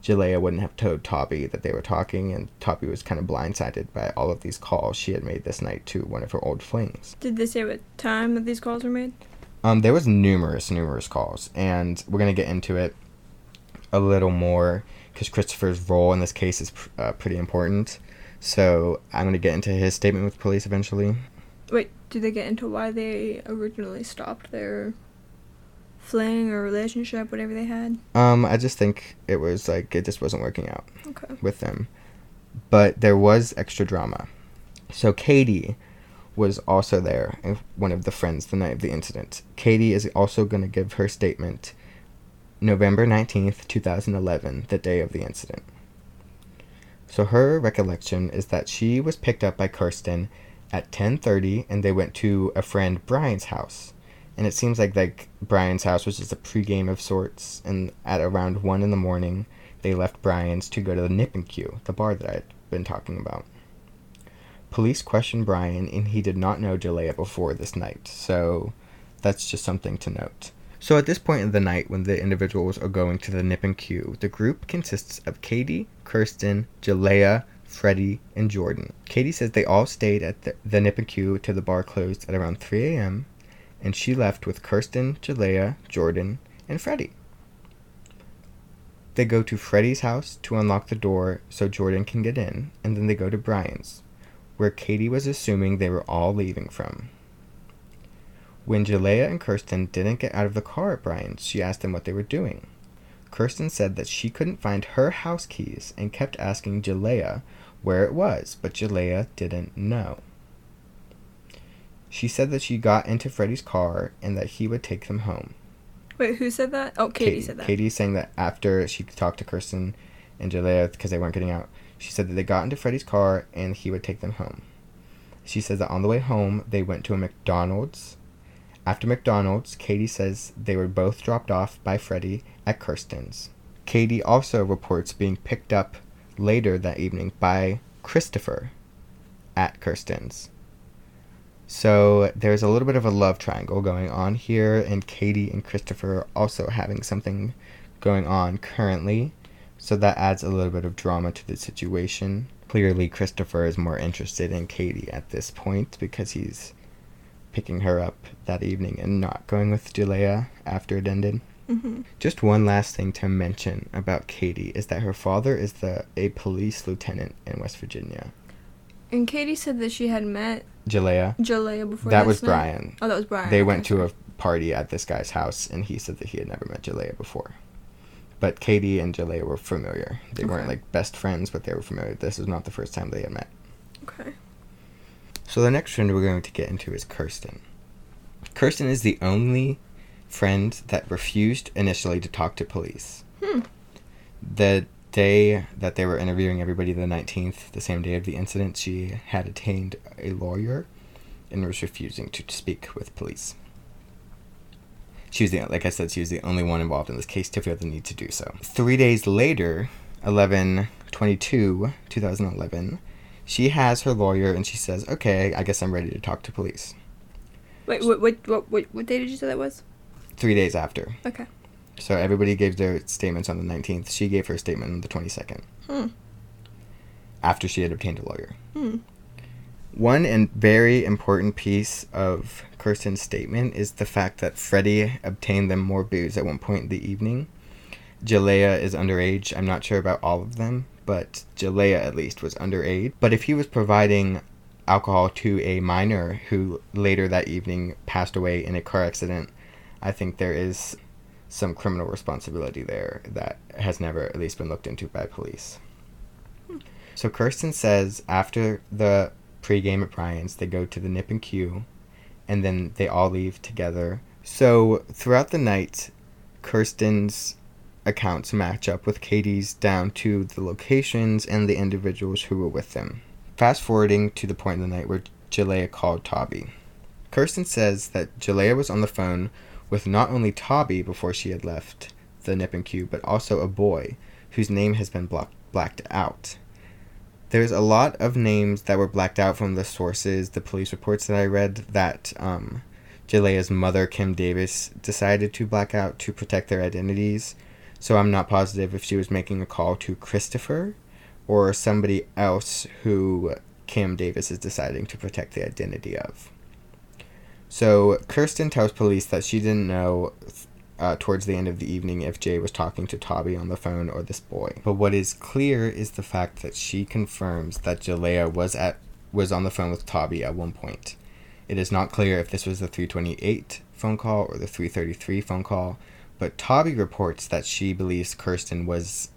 Jaleayah wouldn't have told Toby that they were talking, and Toby was kind of blindsided by all of these calls she had made this night to one of her old flings. Did they say what time that these calls were made? There was numerous calls, and we're going to get into it a little more because Christopher's role in this case is pretty important. So I'm going to get into his statement with police eventually. Wait, do they get into why they originally stopped their fling or relationship, whatever they had? I just think it was like it just wasn't working out with them. But there was extra drama. So Katie was also there, one of the friends, the night of the incident. Katie is also going to give her statement November 19th, 2011, the day of the incident. So her recollection is that she was picked up by Kirsten at 10:30 and they went to a friend Brian's house. And it seems like Brian's house was just a pregame of sorts, and at around 1 in the morning, they left Brian's to go to the Nippin' Cue, the bar that I had been talking about. Police questioned Brian and he did not know Jaleayah before this night, so that's just something to note. So at this point in the night, when the individuals are going to the Nippin' Cue, the group consists of Katie, Kirsten, Jaleayah, Freddie, and Jordan. Katie says they all stayed at the Nippin' Cue till the bar closed at around 3 a.m., and she left with Kirsten, Jaleayah, Jordan, and Freddie. They go to Freddie's house to unlock the door so Jordan can get in, and then they go to Brian's, where Katie was assuming they were all leaving from. When Jaleayah and Kirsten didn't get out of the car at Brian's, she asked them what they were doing. Kirsten said that she couldn't find her house keys and kept asking Jaleayah where it was, but Jaleayah didn't know. She said that she got into Freddie's car and that he would take them home. Wait, who said that? Oh, Katie said that. Katie saying that after she talked to Kirsten and Jaleayah because they weren't getting out. She said that they got into Freddie's car and he would take them home. She said that on the way home, they went to a McDonald's. After McDonald's, Katie says they were both dropped off by Freddie at Kirsten's. Katie also reports being picked up later that evening by Christopher at Kirsten's. So there's a little bit of a love triangle going on here, and Katie and Christopher are also having something going on currently. So that adds a little bit of drama to the situation. Clearly, Christopher is more interested in Katie at this point because he's picking her up that evening and not going with Jaleayah after it ended. Mm-hmm. Just one last thing to mention about Katie is that her father is a police lieutenant in West Virginia. And Katie said that she had met Jaleayah before that was night. Brian. Oh, that was Brian. They went to a party at this guy's house, and he said that he had never met Jaleayah before. But Katie and Jaleayah were familiar. They weren't like best friends, but they were familiar. This was not the first time they had met. Okay. So the next friend we're going to get into is Kirsten. Kirsten is the only friend that refused initially to talk to police. The day that they were interviewing everybody, the 19th, the same day of the incident, she had attained a lawyer and was refusing to speak with police. She was the only one involved in this case to feel the need to do so. 3 days later, 11/22/2011, she has her lawyer and she says, "Okay, I guess I'm ready to talk to police." Wait, what day did you say that was? 3 days after. Okay. So everybody gave their statements on the 19th. She gave her statement on the 22nd. After she had obtained a lawyer. One and very important piece of Kirsten's statement is the fact that Freddie obtained them more booze at one point in the evening. Jaleayah is underage. I'm not sure about all of them, but Jaleayah at least was underage. But if he was providing alcohol to a minor who later that evening passed away in a car accident, I think there is some criminal responsibility there that has never at least been looked into by police. So Kirsten says after the pregame at Brian's, they go to the Nippin' Cue, and then they all leave together. So throughout the night, Kirsten's accounts match up with Katie's down to the locations and the individuals who were with them. Fast forwarding to the point in the night where Jaleayah called Toby. Kirsten says that Jaleayah was on the phone with not only Toby before she had left the Nippin' Cue, but also a boy whose name has been blacked out. There's a lot of names that were blacked out from the sources, the police reports that I read, that Jaleayah's mother, Kim Davis, decided to black out to protect their identities. So I'm not positive if she was making a call to Christopher or somebody else who Kim Davis is deciding to protect the identity of. So Kirsten tells police that she didn't know towards the end of the evening if Jay was talking to Toby on the phone or this boy. But what is clear is the fact that she confirms that Jaleayah was on the phone with Toby at one point. It is not clear if this was the 328 phone call or the 333 phone call, but Toby reports that she believes Kirsten was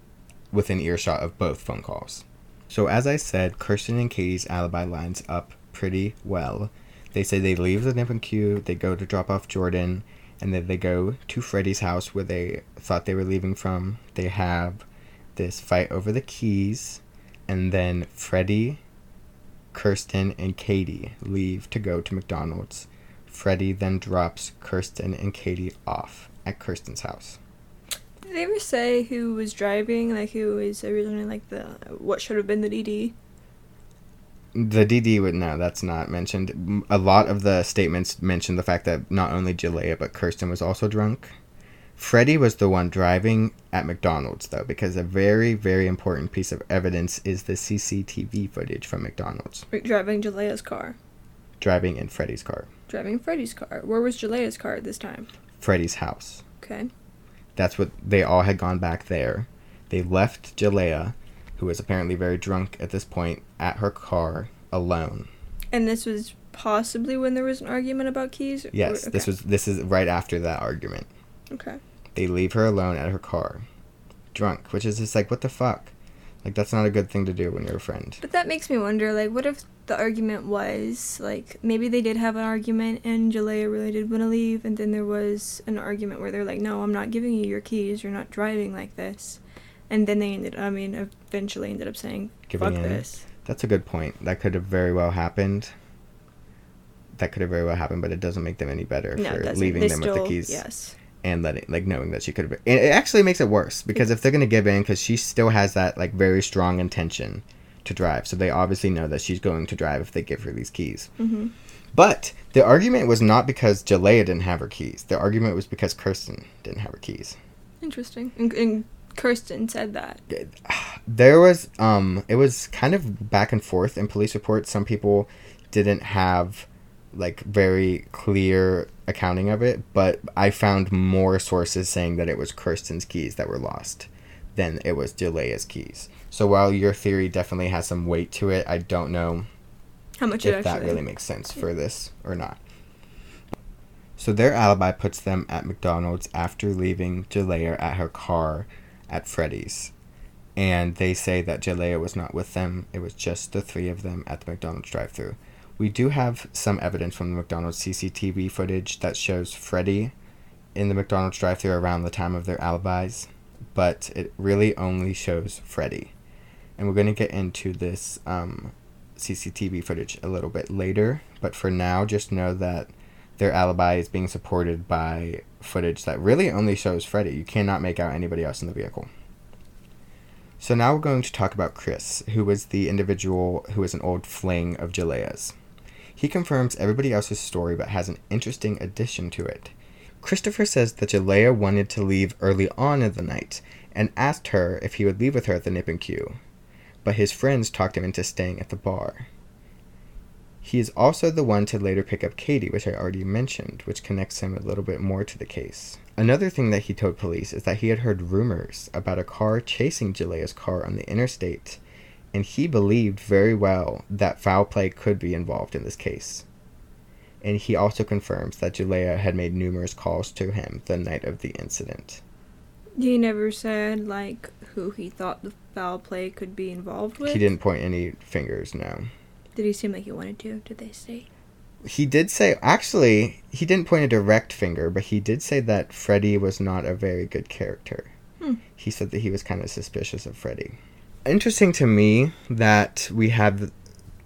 within earshot of both phone calls. So as I said, Kirsten and Katie's alibi lines up pretty well. They say they leave the Nippin' Cue, they go to drop off Jordan, and then they go to Freddie's house where they thought they were leaving from. They have this fight over the keys, and then Freddie, Kirsten, and Katie leave to go to McDonald's. Freddie then drops Kirsten and Katie off at Kirsten's house. Did they ever say who was driving, like who was originally, like, the what should have been the DD? The DD would, no, that's not mentioned. A lot of the statements mention the fact that not only Jaleayah but Kirsten was also drunk. Freddie was the one driving at McDonald's, though, because a very, very important piece of evidence is the CCTV footage from McDonald's. Driving Jaleayah's car. Driving in Freddie's car. Driving Freddie's car. Where was Jaleayah's car at this time? Freddie's house. Okay. That's what they all had gone back there. They left Jaleayah, who was apparently very drunk at this point, at her car alone. And this was possibly when there was an argument about keys? Yes, okay. This is right after that argument. Okay. They leave her alone at her car, drunk, which is just like, what the fuck? Like, that's not a good thing to do when you're a friend. But that makes me wonder, like, what if the argument was, like, maybe they did have an argument and Jaleayah really did want to leave, and then there was an argument where they're like, no, I'm not giving you your keys, you're not driving like this. And then they eventually ended up saying, fuck this. That's a good point. That could have very well happened. But it doesn't make them any better for leaving them with the keys. Yes. And letting, like, knowing that she could have been. And it actually makes it worse, because if they're going to give in, because she still has that, like, very strong intention to drive. So they obviously know that she's going to drive if they give her these keys. Mm-hmm. But the argument was not because Jaleayah didn't have her keys. The argument was because Kirsten didn't have her keys. Interesting. And Kirsten said that. There was, it was kind of back and forth in police reports. Some people didn't have, like, very clear accounting of it, but I found more sources saying that it was Kirsten's keys that were lost than it was Jaleayah's keys. So while your theory definitely has some weight to it, I don't know how much if that really makes sense for this or not. So their alibi puts them at McDonald's after leaving Jaleayah at her car at Freddy's, and they say that Jaleayah was not with them. It was just the three of them at the McDonald's drive-thru. We do have some evidence from the McDonald's CCTV footage that shows Freddie in the McDonald's drive-thru around the time of their alibis, but it really only shows Freddie. And we're going to get into this CCTV footage a little bit later, but for now, just know that their alibi is being supported by footage that really only shows Freddie. You cannot make out anybody else in the vehicle. So now we're going to talk about Chris, who was the individual who was an old fling of Jaleayah's. He confirms everybody else's story but has an interesting addition to it. Christopher says that Jaleayah wanted to leave early on in the night and asked her if he would leave with her at the Nippin' Cue, but his friends talked him into staying at the bar. He is also the one to later pick up Katie, which I already mentioned, which connects him a little bit more to the case. Another thing that he told police is that he had heard rumors about a car chasing Jaleayah's car on the interstate, and he believed very well that foul play could be involved in this case. And he also confirms that Jaleayah had made numerous calls to him the night of the incident. He never said, like, who he thought the foul play could be involved with? He didn't point any fingers, no. Did he seem like he wanted to? Did they say? He did say, actually, he didn't point a direct finger, but he did say that Freddie was not a very good character. He said that he was kind of suspicious of Freddie. Interesting to me that we have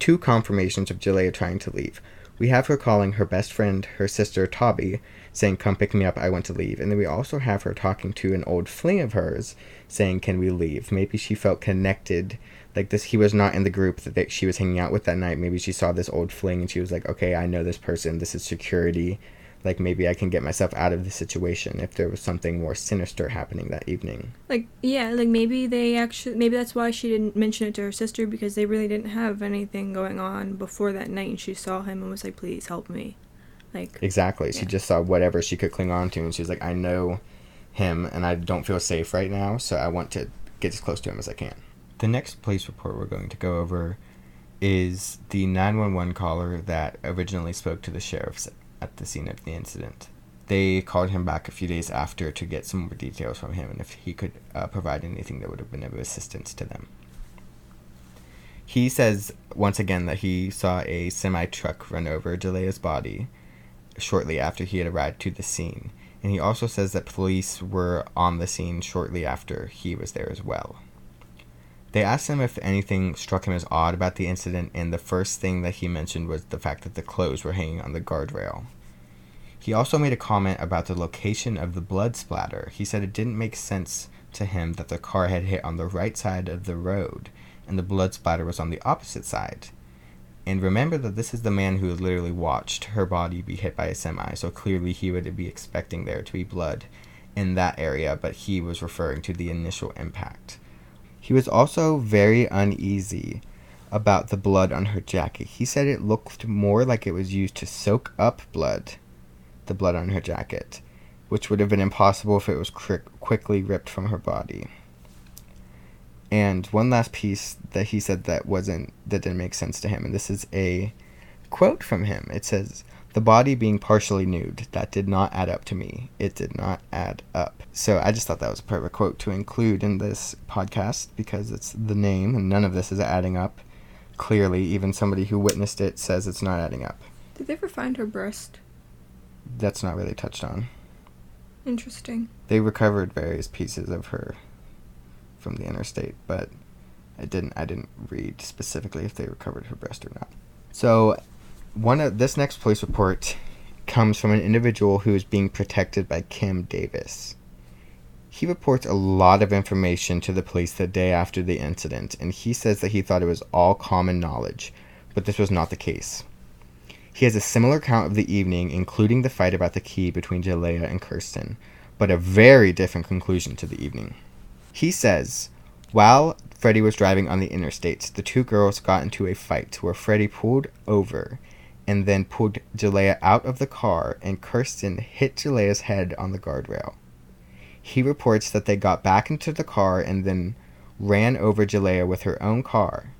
two confirmations of Jaleayah trying to leave. We have her calling her best friend, her sister, Toby, saying, come pick me up, I want to leave. And then we also have her talking to an old fling of hers, saying, can we leave? Maybe she felt connected, like this. He was not in the group that she was hanging out with that night. Maybe she saw this old fling and she was like, okay, I know this person. This is security. Like, maybe I can get myself out of this situation if there was something more sinister happening that evening. Like, yeah, like, maybe that's why she didn't mention it to her sister, because they really didn't have anything going on before that night, and she saw him and was like, please help me. Like, exactly. Yeah. She just saw whatever she could cling on to, and she was like, I know him, and I don't feel safe right now, so I want to get as close to him as I can. The next police report we're going to go over is the 911 caller that originally spoke to the sheriff's at the scene of the incident. They called him back a few days after to get some more details from him and if he could provide anything that would have been of assistance to them. He says once again that he saw a semi-truck run over Jaleayah's body shortly after he had arrived to the scene, and he also says that police were on the scene shortly after he was there as well. They asked him if anything struck him as odd about the incident, and the first thing that he mentioned was the fact that the clothes were hanging on the guardrail. He also made a comment about the location of the blood splatter. He said it didn't make sense to him that the car had hit on the right side of the road, and the blood splatter was on the opposite side. And remember that this is the man who had literally watched her body be hit by a semi, so clearly he would be expecting there to be blood in that area, but he was referring to the initial impact. He was also very uneasy about the blood on her jacket. He said it looked more like it was used to soak up blood, the blood on her jacket, which would have been impossible if it was quickly ripped from her body. And one last piece that he said that didn't make sense to him, and this is a quote from him. It says, "The body being partially nude, that did not add up to me. It did not add up." So I just thought that was a perfect quote to include in this podcast because it's the name and none of this is adding up. Clearly, even somebody who witnessed it says it's not adding up. Did they ever find her breast? That's not really touched on. Interesting. They recovered various pieces of her from the interstate, but I didn't read specifically if they recovered her breast or not. So this next police report comes from an individual who is being protected by Kim Davis. He reports a lot of information to the police the day after the incident, and he says that he thought it was all common knowledge, but this was not the case. He has a similar account of the evening, including the fight about the key between Jaleayah and Kirsten, but a very different conclusion to the evening. He says, while Freddie was driving on the interstate, the two girls got into a fight where Freddie pulled over and then pulled Jaleayah out of the car, and Kirsten hit Jaleayah's head on the guardrail. He reports that they got back into the car and then ran over Jaleayah with her own car,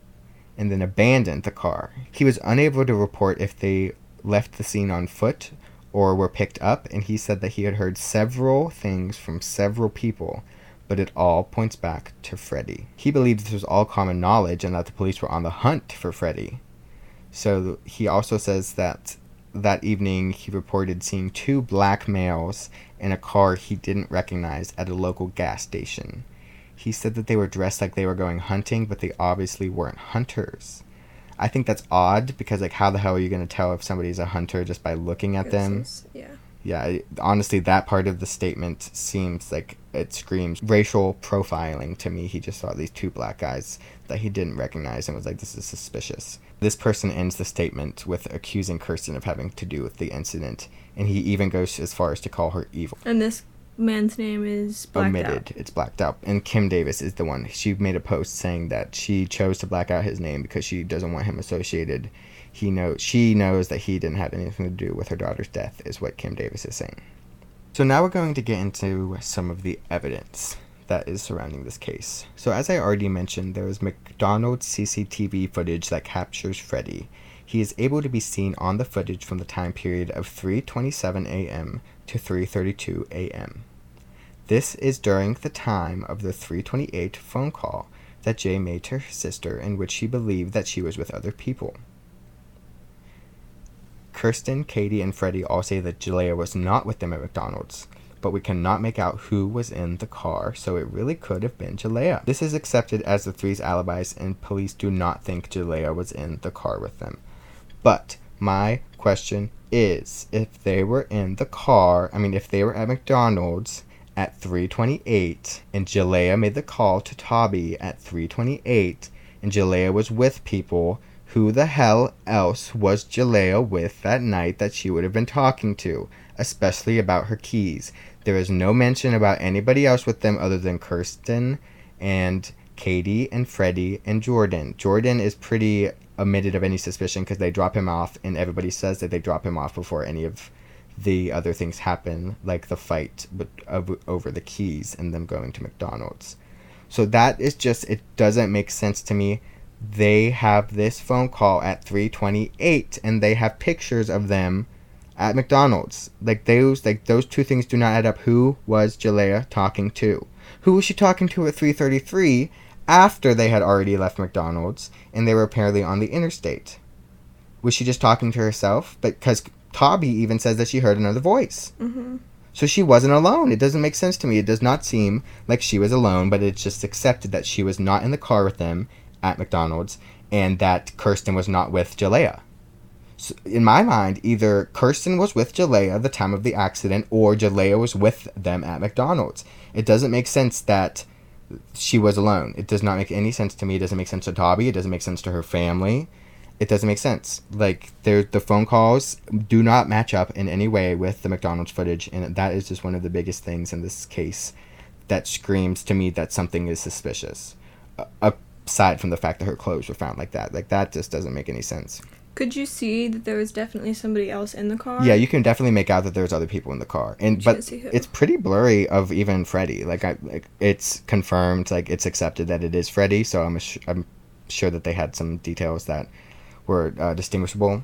and then abandoned the car. He was unable to report if they left the scene on foot or were picked up, and he said that he had heard several things from several people, but it all points back to Freddie. He believed this was all common knowledge and that the police were on the hunt for Freddie. So he also says that evening he reported seeing two black males in a car he didn't recognize at a local gas station. He said that they were dressed like they were going hunting, but they obviously weren't hunters. I think that's odd because, like, how the hell are you going to tell if somebody's a hunter just by looking at them? Yeah. Yeah, honestly, that part of the statement seems like it screams racial profiling to me. He just saw these two black guys that he didn't recognize and was like, this is suspicious. This person ends the statement with accusing Kirsten of having to do with the incident, and he even goes as far as to call her evil. And this man's name is blacked out. It's blacked out. And Kim Davis is the one. She made a post saying that she chose to black out his name because she doesn't want him associated. She knows that he didn't have anything to do with her daughter's death, is what Kim Davis is saying. So now we're going to get into some of the evidence that is surrounding this case. So as I already mentioned, there is McDonald's CCTV footage that captures Freddie. He is able to be seen on the footage from the time period of 3:27 a.m. to 3:32 a.m. This is during the time of the 3:28 phone call that Jay made to her sister, in which she believed that she was with other people. Kirsten, Katie, and Freddie all say that Jaleayah was not with them at McDonald's, but we cannot make out who was in the car, so it really could have been Jaleayah. This is accepted as the three's alibis, and police do not think Jaleayah was in the car with them. But my question is, if they were in the car, if they were at McDonald's at 3:28, and Jaleayah made the call to Toby at 3:28, and Jaleayah was with people, who the hell else was Jaleayah with that night that she would have been talking to, especially about her keys? There is no mention about anybody else with them other than Kirsten and Katie and Freddie and Jordan. Jordan is pretty omitted of any suspicion because they drop him off, and everybody says that they drop him off before any of the other things happen, like the fight over the keys and them going to McDonald's. So that is just, it doesn't make sense to me. They have this phone call at 3:28, and they have pictures of them at McDonald's. Those two things do not add up. Who was Jaleayah talking to? Who was she talking to at 3:33 after they had already left McDonald's and they were apparently on the interstate? Was she just talking to herself? Because Toby even says that she heard another voice. Mm-hmm. So she wasn't alone. It doesn't make sense to me. It does not seem like she was alone, but it's just accepted that she was not in the car with them at McDonald's, and that Kirsten was not with Jaleayah. So in my mind, either Kirsten was with Jaleayah at the time of the accident, or Jaleayah was with them at McDonald's. It doesn't make sense that she was alone. It does not make any sense to me. It doesn't make sense to Toby. It doesn't make sense to her family. It doesn't make sense. The phone calls do not match up in any way with the McDonald's footage, and that is just one of the biggest things in this case that screams to me that something is suspicious. Aside from the fact that her clothes were found like that. That just doesn't make any sense. Could you see that there was definitely somebody else in the car? Yeah, you can definitely make out that there's other people in the car. But it's pretty blurry of even Freddie. It's confirmed, it's accepted that it is Freddie, so I'm sure that they had some details that were distinguishable.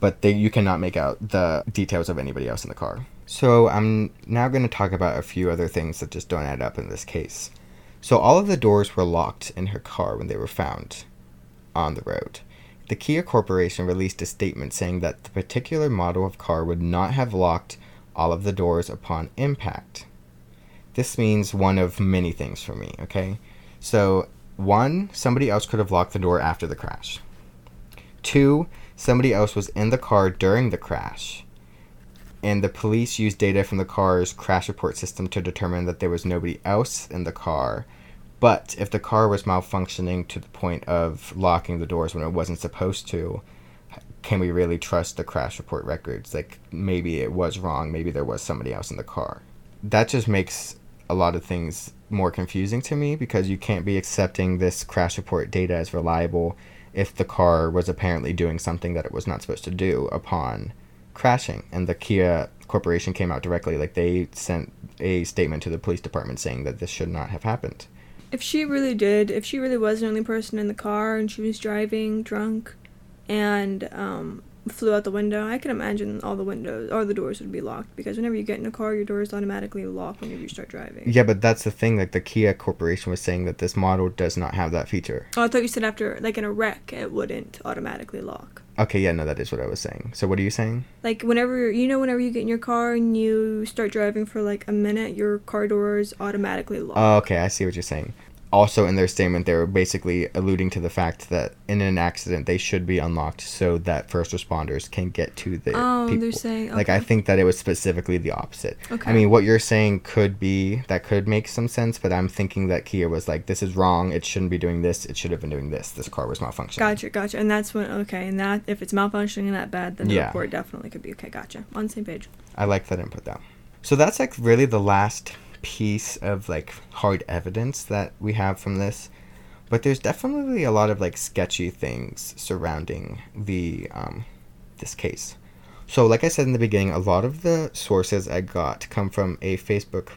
But you cannot make out the details of anybody else in the car. So I'm now going to talk about a few other things that just don't add up in this case. So all of the doors were locked in her car when they were found on the road. The Kia Corporation released a statement saying that the particular model of car would not have locked all of the doors upon impact. This means one of many things for me, okay? So, 1, somebody else could have locked the door after the crash. 2, somebody else was in the car during the crash. And the police used data from the car's crash report system to determine that there was nobody else in the car. But if the car was malfunctioning to the point of locking the doors when it wasn't supposed to, can we really trust the crash report records? Maybe it was wrong. Maybe there was somebody else in the car. That just makes a lot of things more confusing to me, because you can't be accepting this crash report data as reliable if the car was apparently doing something that it was not supposed to do upon crashing. And the Kia Corporation came out directly, they sent a statement to the police department saying that this should not have happened. If she really was the only person in the car and she was driving drunk and flew out the window, I can imagine all the windows or the doors would be locked, because whenever you get in a car, your door is automatically locked whenever you start driving. Yeah, but that's the thing. The Kia Corporation was saying that this model does not have that feature. Oh, I thought you said after, in a wreck, it wouldn't automatically lock. Okay, yeah, no, that is what I was saying. So what are you saying? Whenever you get in your car and you start driving for, a minute, your car doors automatically lock. Oh, okay, I see what you're saying. Also, in their statement, they were basically alluding to the fact that in an accident, they should be unlocked so that first responders can get to the people. They're saying... Okay. I think that it was specifically the opposite. Okay. What you're saying could make some sense, but I'm thinking that Kia was this is wrong, it shouldn't be doing this, it should have been doing this, this car was malfunctioning. Gotcha. And that's when, if it's malfunctioning that bad, then the report definitely could be, okay, gotcha. On the same page. I like that input, though. So that's, really the last piece of hard evidence that we have from this, but there's definitely a lot of sketchy things surrounding the this case. So I said in the beginning, a lot of the sources I got come from a Facebook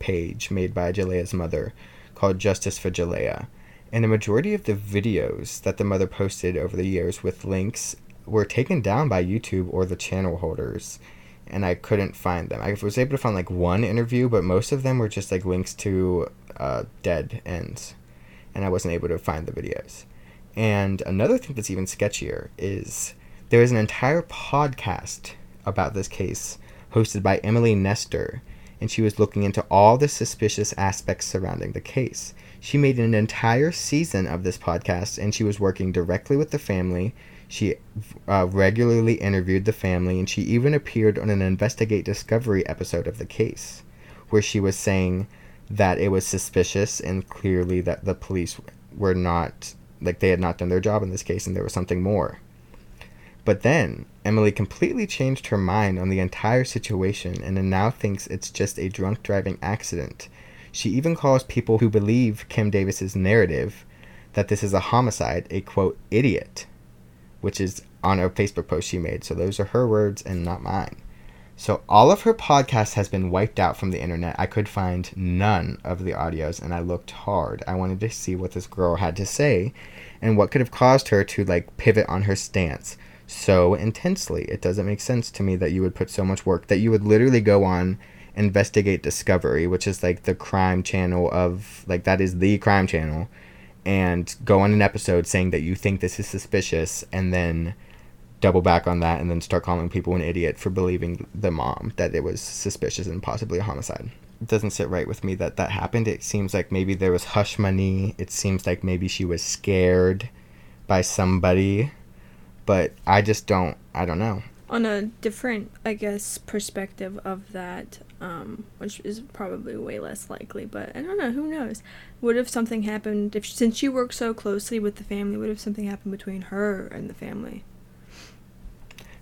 page made by Jaleayah's mother called Justice for Jaleayah, and a majority of the videos that the mother posted over the years with links were taken down by YouTube or the channel holders, and I couldn't find them. I was able to find one interview, but most of them were just links to dead ends, and I wasn't able to find the videos. And another thing that's even sketchier is there is an entire podcast about this case hosted by Emily Nestor, and she was looking into all the suspicious aspects surrounding the case. She made an entire season of this podcast, and she was working directly with the family. She regularly interviewed the family, and she even appeared on an Investigate Discovery episode of the case, where she was saying that it was suspicious and clearly that the police were not, like, they had not done their job in this case, and there was something more. But then, Emily completely changed her mind on the entire situation and now thinks it's just a drunk driving accident. She even calls people who believe Kim Davis's narrative that this is a homicide a, quote, idiot, which is on a Facebook post she made. So those are her words and not mine. So all of her podcast has been wiped out from the internet. I could find none of the audios, and I looked hard. I wanted to see what this girl had to say and what could have caused her to, like, pivot on her stance so intensely. It doesn't make sense to me that you would put so much work, that you would literally go on Investigate Discovery, which is, like, the crime channel of, like, that is the crime channel, and go on an episode saying that you think this is suspicious, and then double back on that and then start calling people an idiot for believing the mom, that it was suspicious and possibly a homicide. It doesn't sit right with me that that happened. It seems like maybe there was hush money. It seems like maybe she was scared by somebody, but I don't know. On a different, I guess, perspective of that, which is probably way less likely, but I don't know, who knows? What if something happened, since she worked so closely with the family, what if something happened between her and the family?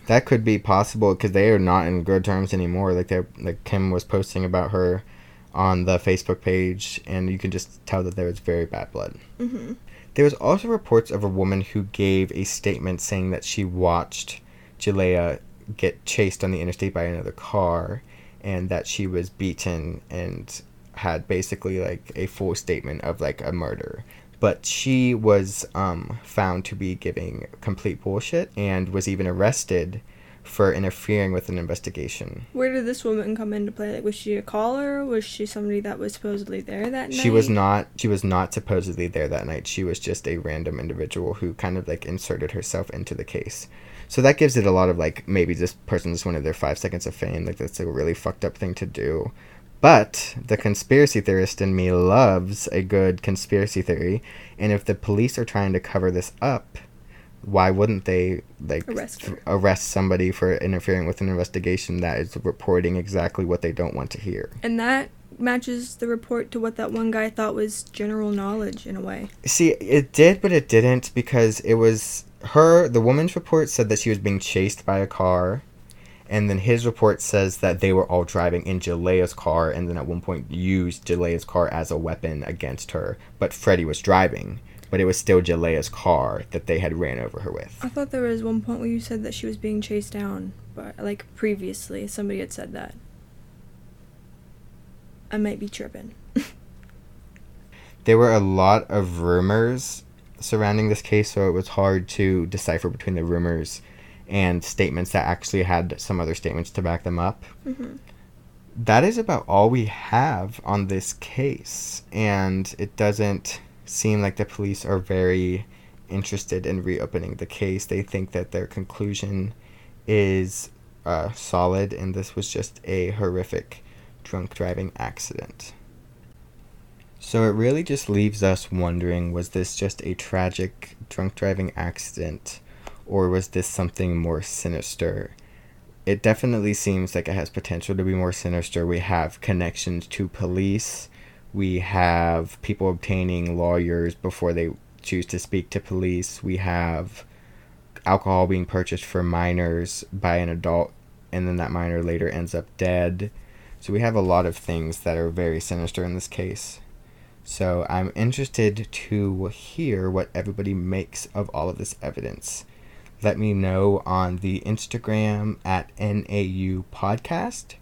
That could be possible, because they are not in good terms anymore. Like Kim was posting about her on the Facebook page, and you can just tell that there was very bad blood. Mm-hmm. There was also reports of a woman who gave a statement saying that she watched Jaleayah get chased on the interstate by another car, and that she was beaten and had basically, like, a full statement of, like, a murder. But she was found to be giving complete bullshit and was even arrested for interfering with an investigation. Where did this woman come into play? Like, was she a caller? Was she somebody that was supposedly there that night? She was not supposedly there that night. She was just a random individual who kind of, like, inserted herself into the case. So that gives it a lot of, like, maybe this person just wanted their 5 seconds of fame. Like, that's a really fucked up thing to do. But the conspiracy theorist in me loves a good conspiracy theory, and if the police are trying to cover this up, why wouldn't they, like, arrest somebody for interfering with an investigation that is reporting exactly what they don't want to hear? And that matches the report to what that one guy thought was general knowledge, in a way. See, it did, but it didn't, because it was the woman's report said that she was being chased by a car. And then his report says that they were all driving in Jaleayah's car, and then at one point used Jaleayah's car as a weapon against her. But Freddie was driving, but it was still Jaleayah's car that they had ran over her with. I thought there was one point where you said that she was being chased down, but, like, previously somebody had said that. I might be tripping. There were a lot of rumors surrounding this case, so it was hard to decipher between the rumors and statements that actually had some other statements to back them up. Mm-hmm. That is about all we have on this case, and it doesn't seem like the police are very interested in reopening the case. They think that their conclusion is solid, and this was just a horrific drunk driving accident. So it really just leaves us wondering, was this just a tragic drunk driving accident, or was this something more sinister? It definitely seems like it has potential to be more sinister. We have connections to police. We have people obtaining lawyers before they choose to speak to police. We have alcohol being purchased for minors by an adult, and then that minor later ends up dead. So we have a lot of things that are very sinister in this case. So I'm interested to hear what everybody makes of all of this evidence. Let me know on the Instagram at NAU Podcast,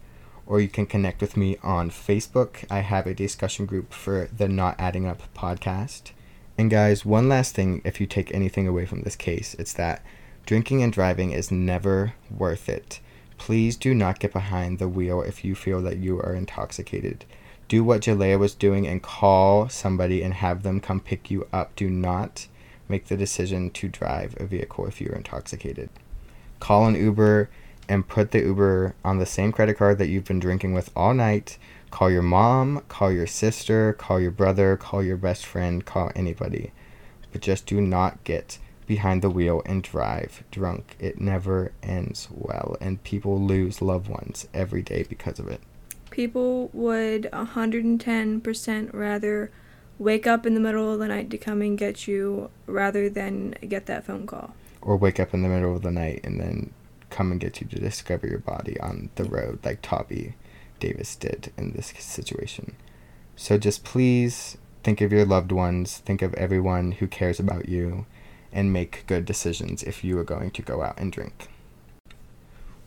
or you can connect with me on Facebook. I have a discussion group for the Not Adding Up podcast. And guys, one last thing, if you take anything away from this case, it's that drinking and driving is never worth it. Please do not get behind the wheel if you feel that you are intoxicated. Do what Jaleayah was doing and call somebody and have them come pick you up. Do not make the decision to drive a vehicle if you're intoxicated. Call an Uber and put the Uber on the same credit card that you've been drinking with all night. Call your mom, call your sister, call your brother, call your best friend, call anybody. But just do not get behind the wheel and drive drunk. It never ends well, and people lose loved ones every day because of it. People would 110% rather wake up in the middle of the night to come and get you rather than get that phone call. Or wake up in the middle of the night and then come and get you to discover your body on the road like Toby Davis did in this situation. So just please think of your loved ones, think of everyone who cares about you, and make good decisions if you are going to go out and drink.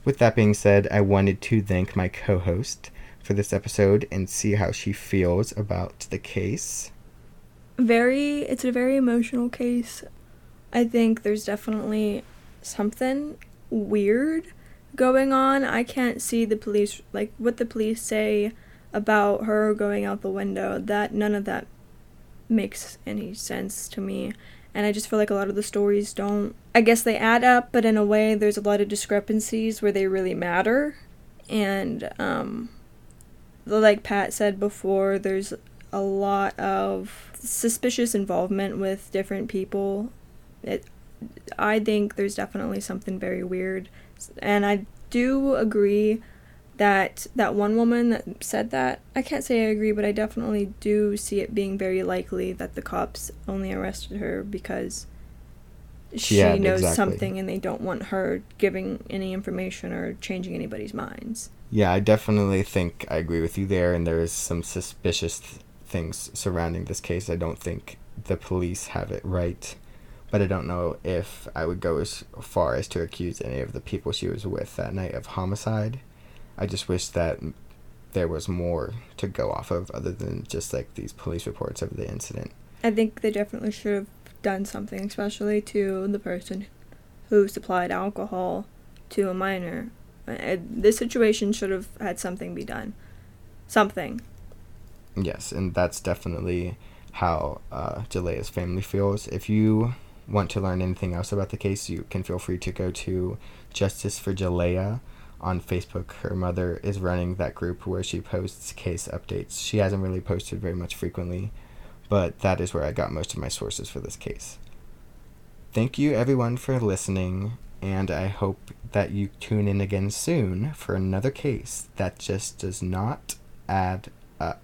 With that being said, I wanted to thank my co-host for this episode and see how she feels about the case. It's a very emotional case. I think there's definitely something weird going on. I can't see the police, like what the police say about her going out the window. None of that makes any sense to me. And I just feel like a lot of the stories don't. I guess they add up, but in a way there's a lot of discrepancies where they really matter. And like Pat said before, there's a lot of suspicious involvement with different people. I think there's definitely something very weird. And I do agree that one woman that said that, I can't say I agree, but I definitely do see it being very likely that the cops only arrested her because she knows something and they don't want her giving any information or changing anybody's minds. Yeah, I definitely think I agree with you there, and there is some suspicious things surrounding this case. I don't think the police have it right, but I don't know if I would go as far as to accuse any of the people she was with that night of homicide. I just wish that there was more to go off of other than just like these police reports of the incident. I think they definitely should have done something, especially to the person who supplied alcohol to a minor. This situation should have had something be done. Something. Yes, and that's definitely how Jaleayah's family feels. If you want to learn anything else about the case, you can feel free to go to Justice for Jaleayah on Facebook. Her mother is running that group where she posts case updates. She hasn't really posted very much frequently, but that is where I got most of my sources for this case. Thank you everyone for listening, and I hope that you tune in again soon for another case that just does not add up.